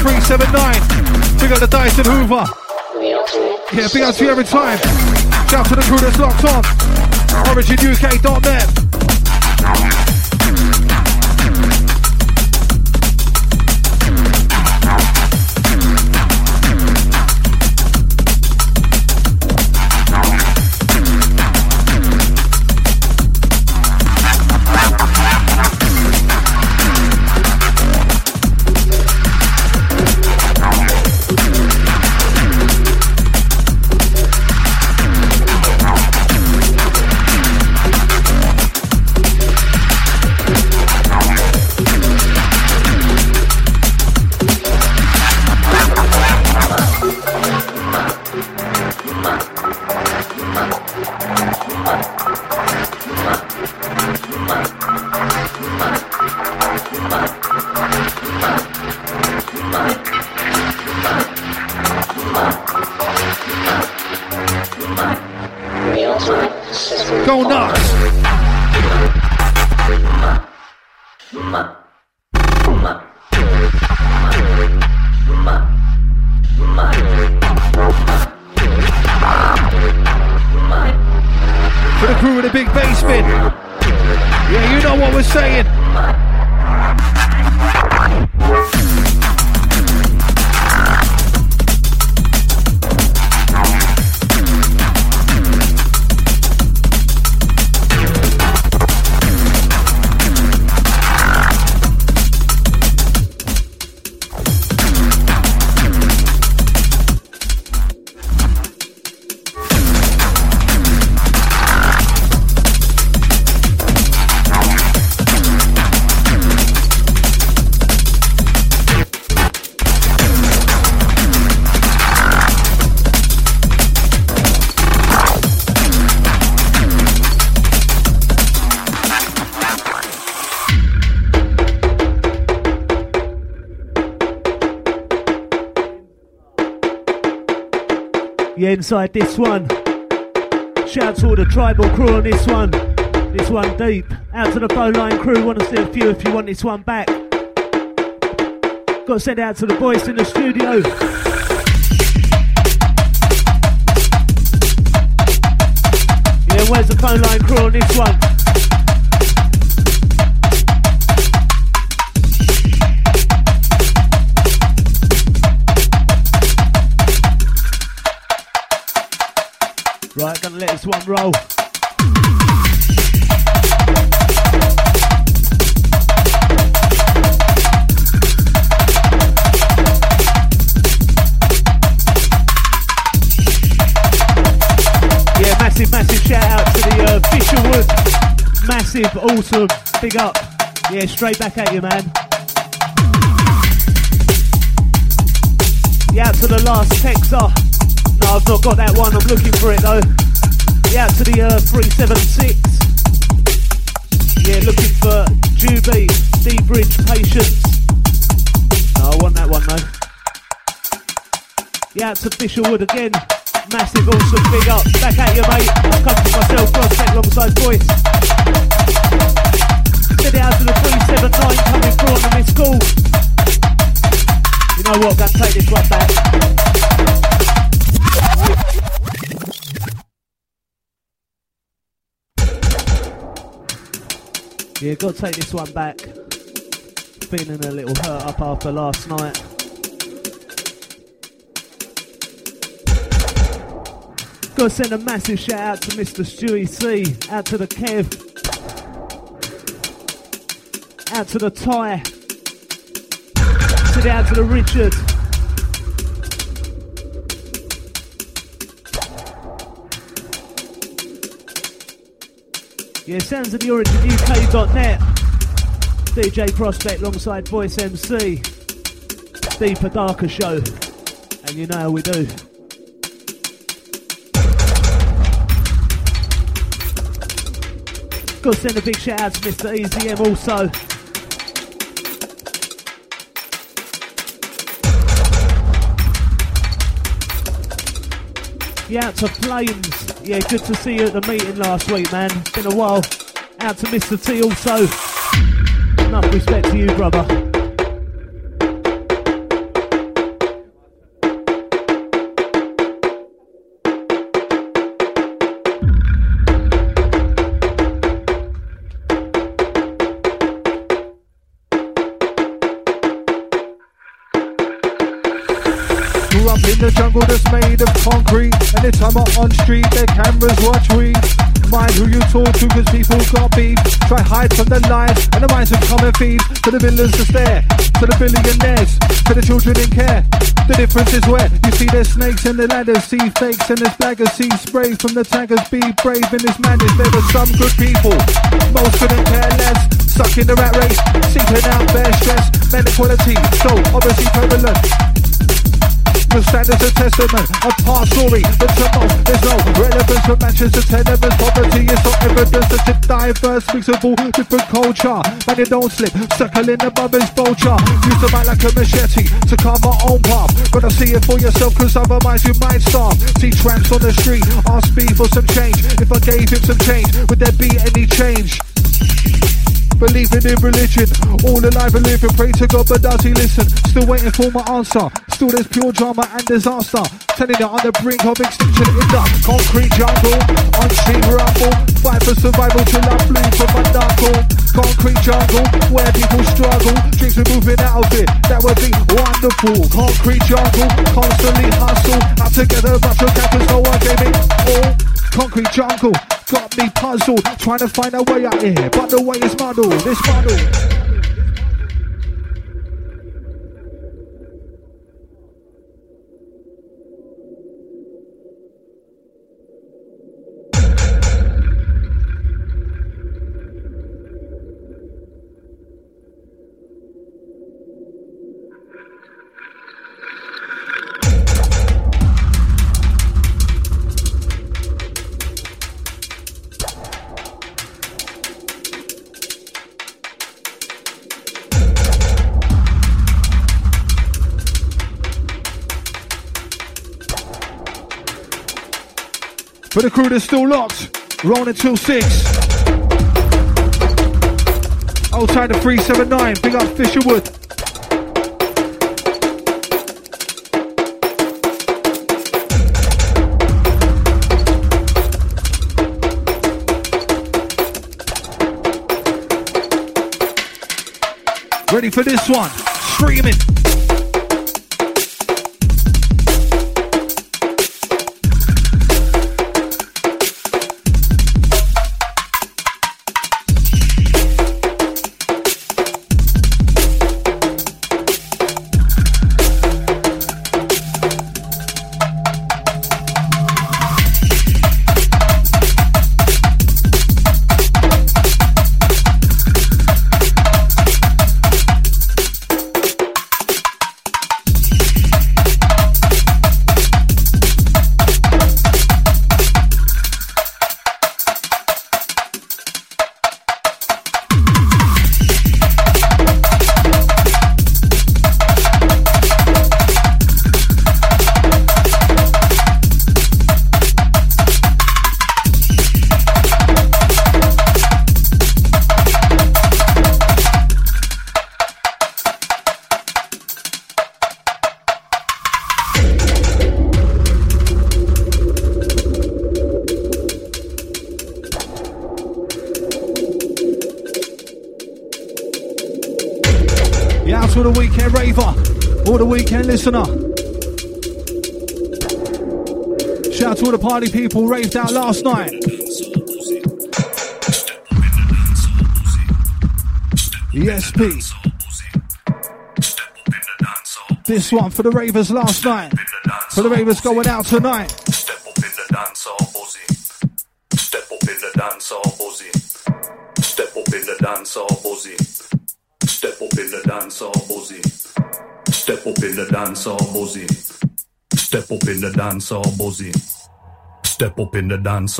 three seven nine, big up the Dyson Hoover. Yeah, big ups for you every time. Shout to the crew that's locked on. origin U K dot net. go nuts. For the crew with a big bass bin. Yeah, you know what we're saying. Inside this one, shout to all the tribal crew on this one, this one deep, out to the bowline crew, want to see a few if you want this one back, got to send out to the boys in the studio. Yeah, where's the phone line crew on this one? Right, gonna let this one roll. Yeah, massive, massive shout out to the uh, Fisherwood. Massive, awesome, big up. Yeah, straight back at you, man. Yeah, to the last texter. No, I've not got that one, I'm looking for it though. Yeah, to the uh, three seven six. Yeah, looking for Juby, D-Bridge, Patience. No, I want that one though. Yeah, to Fisherwood again. Massive, awesome, big up. Back at you, mate. I've come to myself, Prospect, alongside Voice. Send it out to the three seven nine, coming through on the missed call. You know what, I'm going to take this one back. Yeah, gotta take this one back. Feeling a little hurt up after last night. Gotta send a massive shout out to Mister Stewie C, out to the Kev, out to the Ty, sit out to the Richard. Yeah, sounds of the origin U K dot net. D J Prospect alongside Voice M C. Deeper, darker show. And you know how we do. Gotta send a big shout out to Mister E Z M also. Yeah, out to Flames. Yeah, good to see you at the meeting last week, man. It's been a while. Out to Mister T also. Enough respect to you, brother. Grew up in the jungle that's made of concrete. Anytime I'm on street, their cameras watch we. Mind who you talk to, cause people got beef. Try hide from the lies, and the minds of common thieves. To the villains to stare, to the billionaires, to the children in care. The difference is where you see there's snakes in the ladders, see fakes and there's blaggers, see spray from the taggers. Be brave in this madness, there are some good people, most couldn't care less. Stuck in the rat race, seeping out bare stress. Men equality, so obviously prevalent. Manchester standards a testament of past glory and tumult. There's no relevance for Manchester tenements. Poverty is not evidence. It's a diverse mix of all different culture. Man, you don't slip, suckle in the mum's vulture. Use the mic like a machete to carve my own path. Gotta see it for yourself, cause otherwise you might starve. See tramps on the street, ask me for some change. If I gave him some change, would there be any change? Believing in religion, all alive and living, pray to God but does he listen? Still waiting for my answer, still there's pure drama and disaster. Telling you on the brink of extinction in the concrete jungle. Unseen rumble, fight for survival till I bleed from my knuckle. Concrete jungle, where people struggle, dreams are moving out of it, that would be wonderful. Concrete jungle, constantly hustle, out together but your campus, no one gave it all. Concrete jungle, got me puzzled, trying to find a way out here, but the way is muddled, it's muddled. But the crew that's still locked, rolling till six. Old time to three seven nine, big up Fisherwood. Ready for this one, screaming. Listener. Shout out to all the party people raved out last night. Yes, please. This one for the ravers last night. For the ravers going out tonight. Step up in the dance all buzzing. Step up in the dance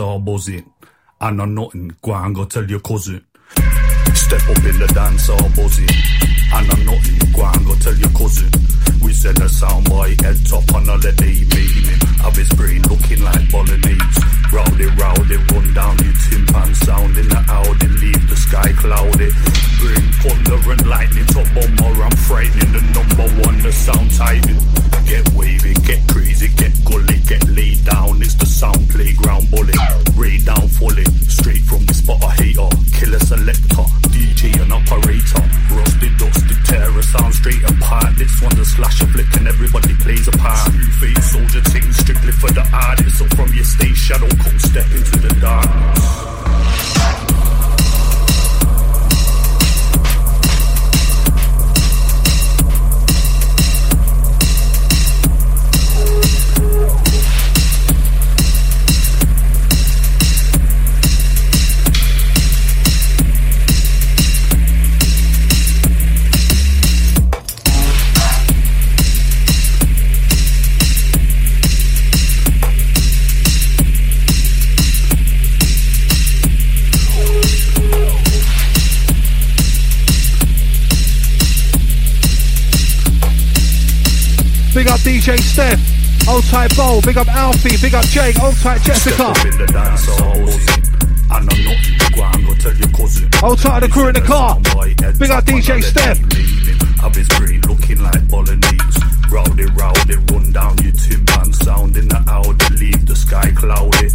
all buzzing. I know nothing, go and go tell your cousin. Step up in the dance all buzzing. I know nothing, go and go tell your cousin. We send a sound by head top on holiday meaning. Have his brain looking like bolognese. Rowdy, rowdy, run down your timpan sound in the Audi, leave the sky cloudy. Bring thunder and lightning, top bomber, I'm frightening. The number one, the sound timing. Get wavy, get crazy, get gully, get laid down. It's the sound playground bully. Ray down fully, straight from the spot a hater. Killer selector, D J and operator. Rusty, dusty, terror, sound straight apart. This one's a slasher flick and everybody plays a part. True fake soldier ting, strictly for the artist. So from your stage shadow, come step into the darkness. Big up D J Steph. Old tight Bowl. Big up Alfie. Big up Jake. Old tight Jessica. Old tight the crew in the car. Big up D J Steph. Of his green looking like Bolognese. Rowdy, rowdy, run down your tin pan sound in the Audi, leave the sky cloudy.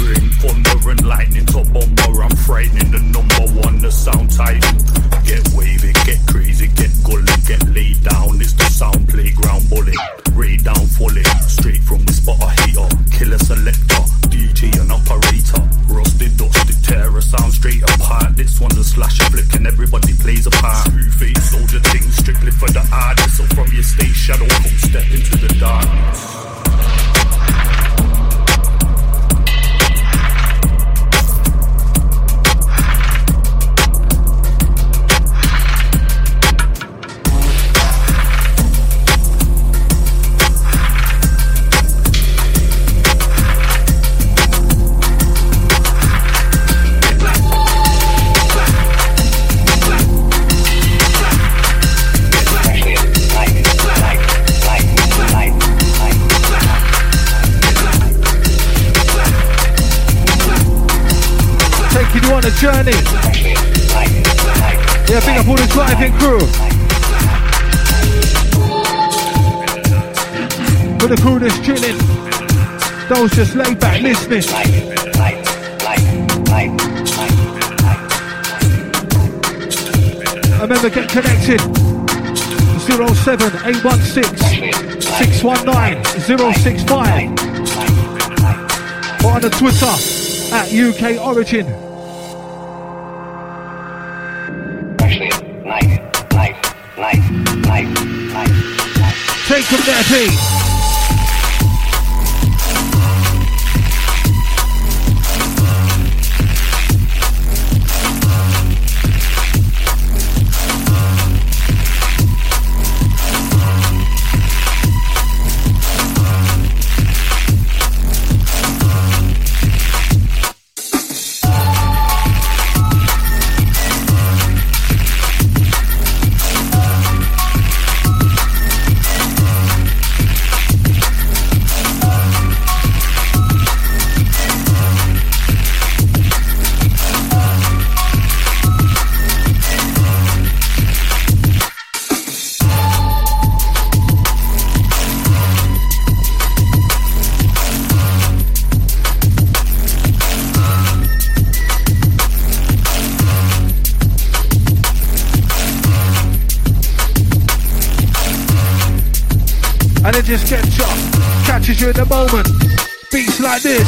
Bring thunder and lightning to bomber, I'm frightening the number one, the sound titan. Get wavy, get crazy, get gully, get laid down, it's the sound playground bully. Ray down fully, straight from the spot a hater, killer selector, D J and operator. Rusty, dusty, terror, sound straight apart, this one's a slasher flick and everybody plays a part. Two-faced soldier thing, strictly for the artist, so from your stage shadow. Come step into the darkness. On a journey, yeah. Big up all the driving crew. For the crew that's chilling, those just laid back listening. Remember, get connected. zero seven eight one six six one nine zero six five or on the Twitter at U K Origin. Take from there, please. Just gets up, catches you in the moment. Beats like this.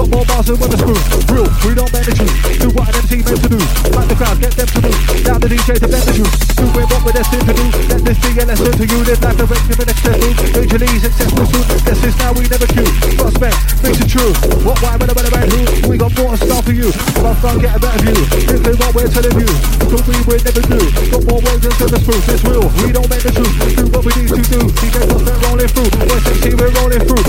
We don't make the truth, do what we need to do. D J Prospect rolling through, Voice M C we're rolling through.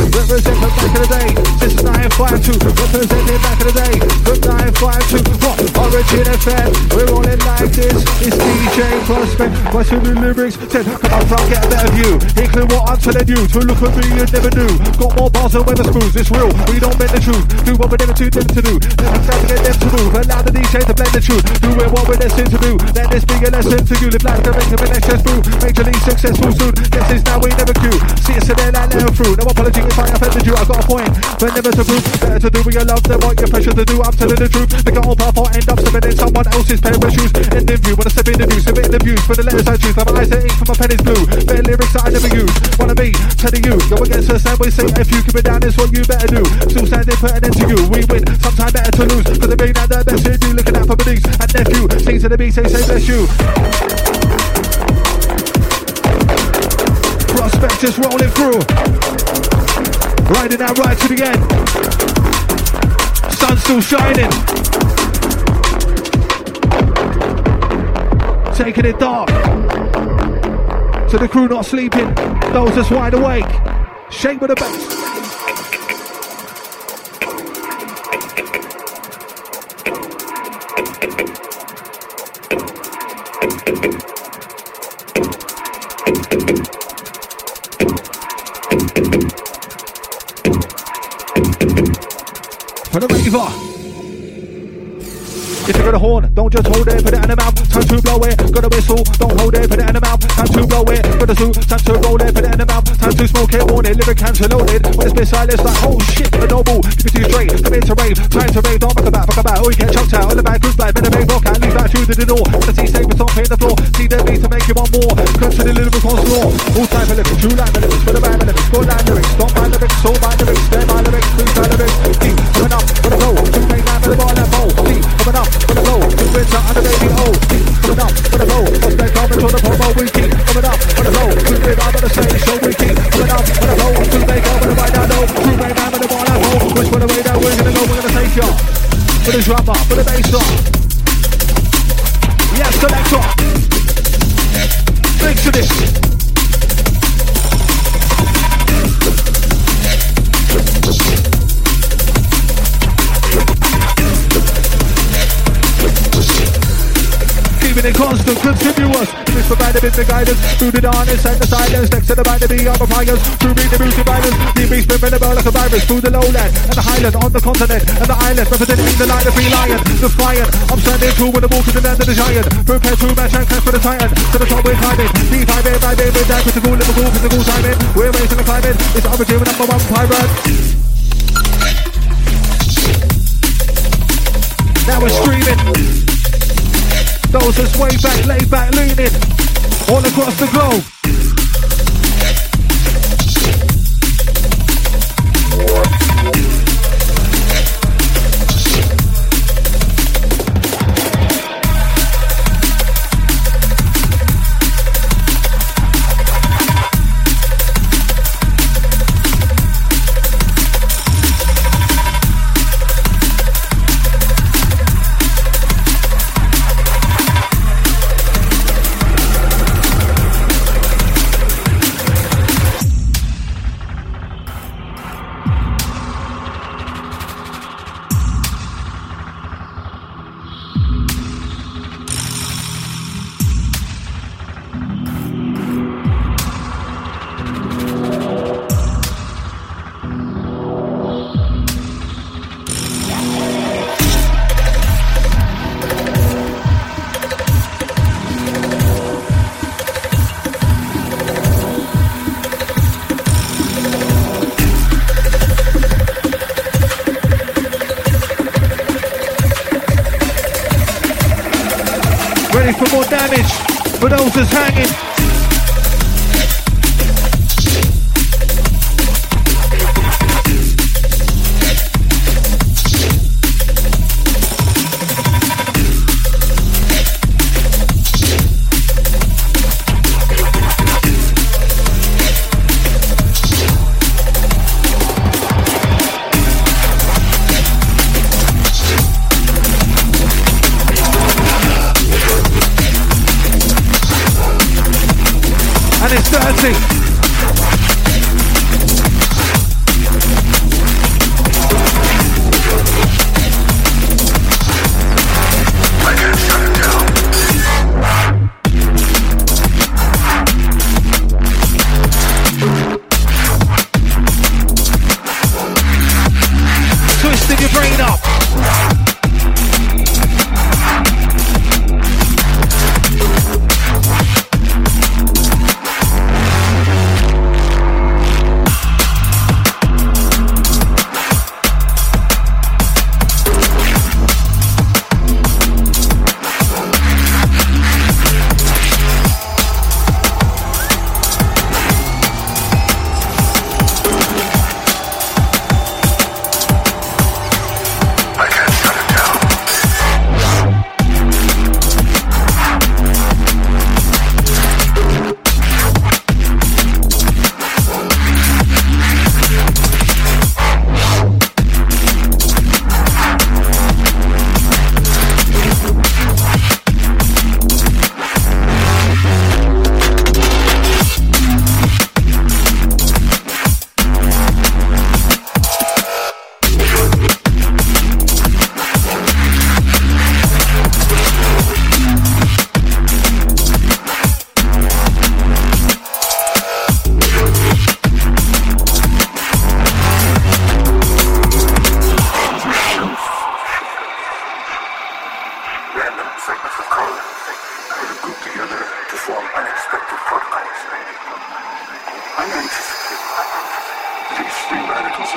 five two, represented back in the day. Good night, five two, what? Origin F M, we're all in like this. It's D J Prospect, my super lyrics said, I'm trying to get a better view. Inkling what I'm telling you, to look at me you never knew. Got more bars than Wetherspoons, it's real, we don't bend the truth. Do what we never too them to do, never try to get them to move. Allow the D J to blend the truth, do it what we're destined to do. Let this be a lesson to you, live like the rest of an excess brew. Majorly successful soon, yes it's now we never queue. See it's a day like let them through, no apology if I offended you, I got a point. But never to prove, better to do what you love than what you're pressured to do. I'm telling the truth, the goal path or end up stepping in someone else's pair of shoes. End in view, when I step in the view, submit the views for the letters I choose. Like my eyes that ink from my pen is blue, better lyrics that I never use. One of me, telling you, go against the same way, say if you give it down, it's what you better do. Still standing, putting it to you, we win, sometimes better to lose. Cause it may not the best in you, looking out for my niece and nephew. Sing to the beat, say, say bless you. Prospect just rolling through, riding out right to the end. Sun's still shining, taking it dark. To the crew not sleeping, those just wide awake. Shake with the bass. For the raver. If you got a horn, don't just hold it, put it in the mouth, time to blow it. Got a whistle, don't hold it, put it in the mouth, time to blow it. Got a zoo, time to roll it, put it in the mouth, time to smoke it, warn it, lyric cans are loaded. When it's been silent, it's like, oh shit, a noble, give it to you straight, come in to rave, time to rave, don't fuck about, fuck about, oh you get chucked out, on the bag, good vibe, in the main rock, and leave that through to the door. The sea safe, it's on paint the floor, see their beat to make you want more, come to the lyrical cause law. All time for lyrics, true line lyrics, for the man lyrics, good line lyrics, stop my lyrics, soul my lyrics, stay my lyrics, food my lyrics, deep, coming up, gonna go, two main line for the bar and bowl, deep, coming up. Gonna go, this winter and the baby O. Coming up, gonna go, what's that coming to the promo we keep. Coming up, gonna go, we've been out on the stage, so we keep. Coming up, gonna go, to make up, gonna ride down low. Crew right now, gonna ride down low. Which one away that we're gonna go, we're gonna take y'all. Put the drum up, put the bass up. Yes, selector. Thanks to this. Keeping it constant, continuous. This provided with the guidance. Through the darkness and the silence. Next to the mind of the amplifiers. Through me, the music violence. Deep beast, preventable like a virus. Through the lowland and the highland. On the continent and the island. Representing the light of free lion. Defiant. I'm standing true when I walk to the land of the giant. Prepare to match and clash for the titan. To the top we're climbing. Deep high bay, high bay, we're down. Critical, lyrical, physical timing. We're racing and climbing. It's the opportunity number one pirate. Now we're screaming. Those that's way back, laid back, leaning all across the globe. Is hanging.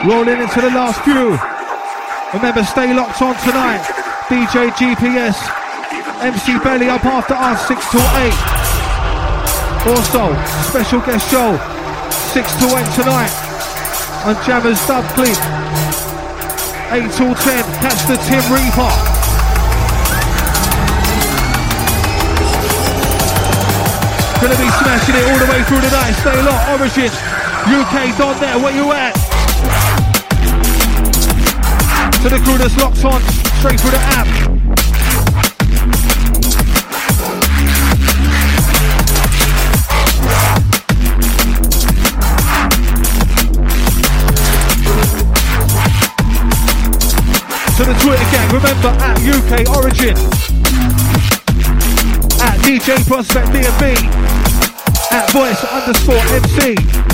Rolling into the last few. Remember, stay locked on tonight. D J G P S, M C Belly up after us, six till eight. Also, special guest show, six till eight tonight on Jammer's Dub Clip. eight till ten, catch the Tim Reaper. Gonna be smashing it all the way through the night. Stay locked. Origin U K's on there. Where you at? To the crew that's locked on, straight through the app. To the Twitter gang, remember at U K Origin, at D J Prospect D N B, at Voice underscore M C.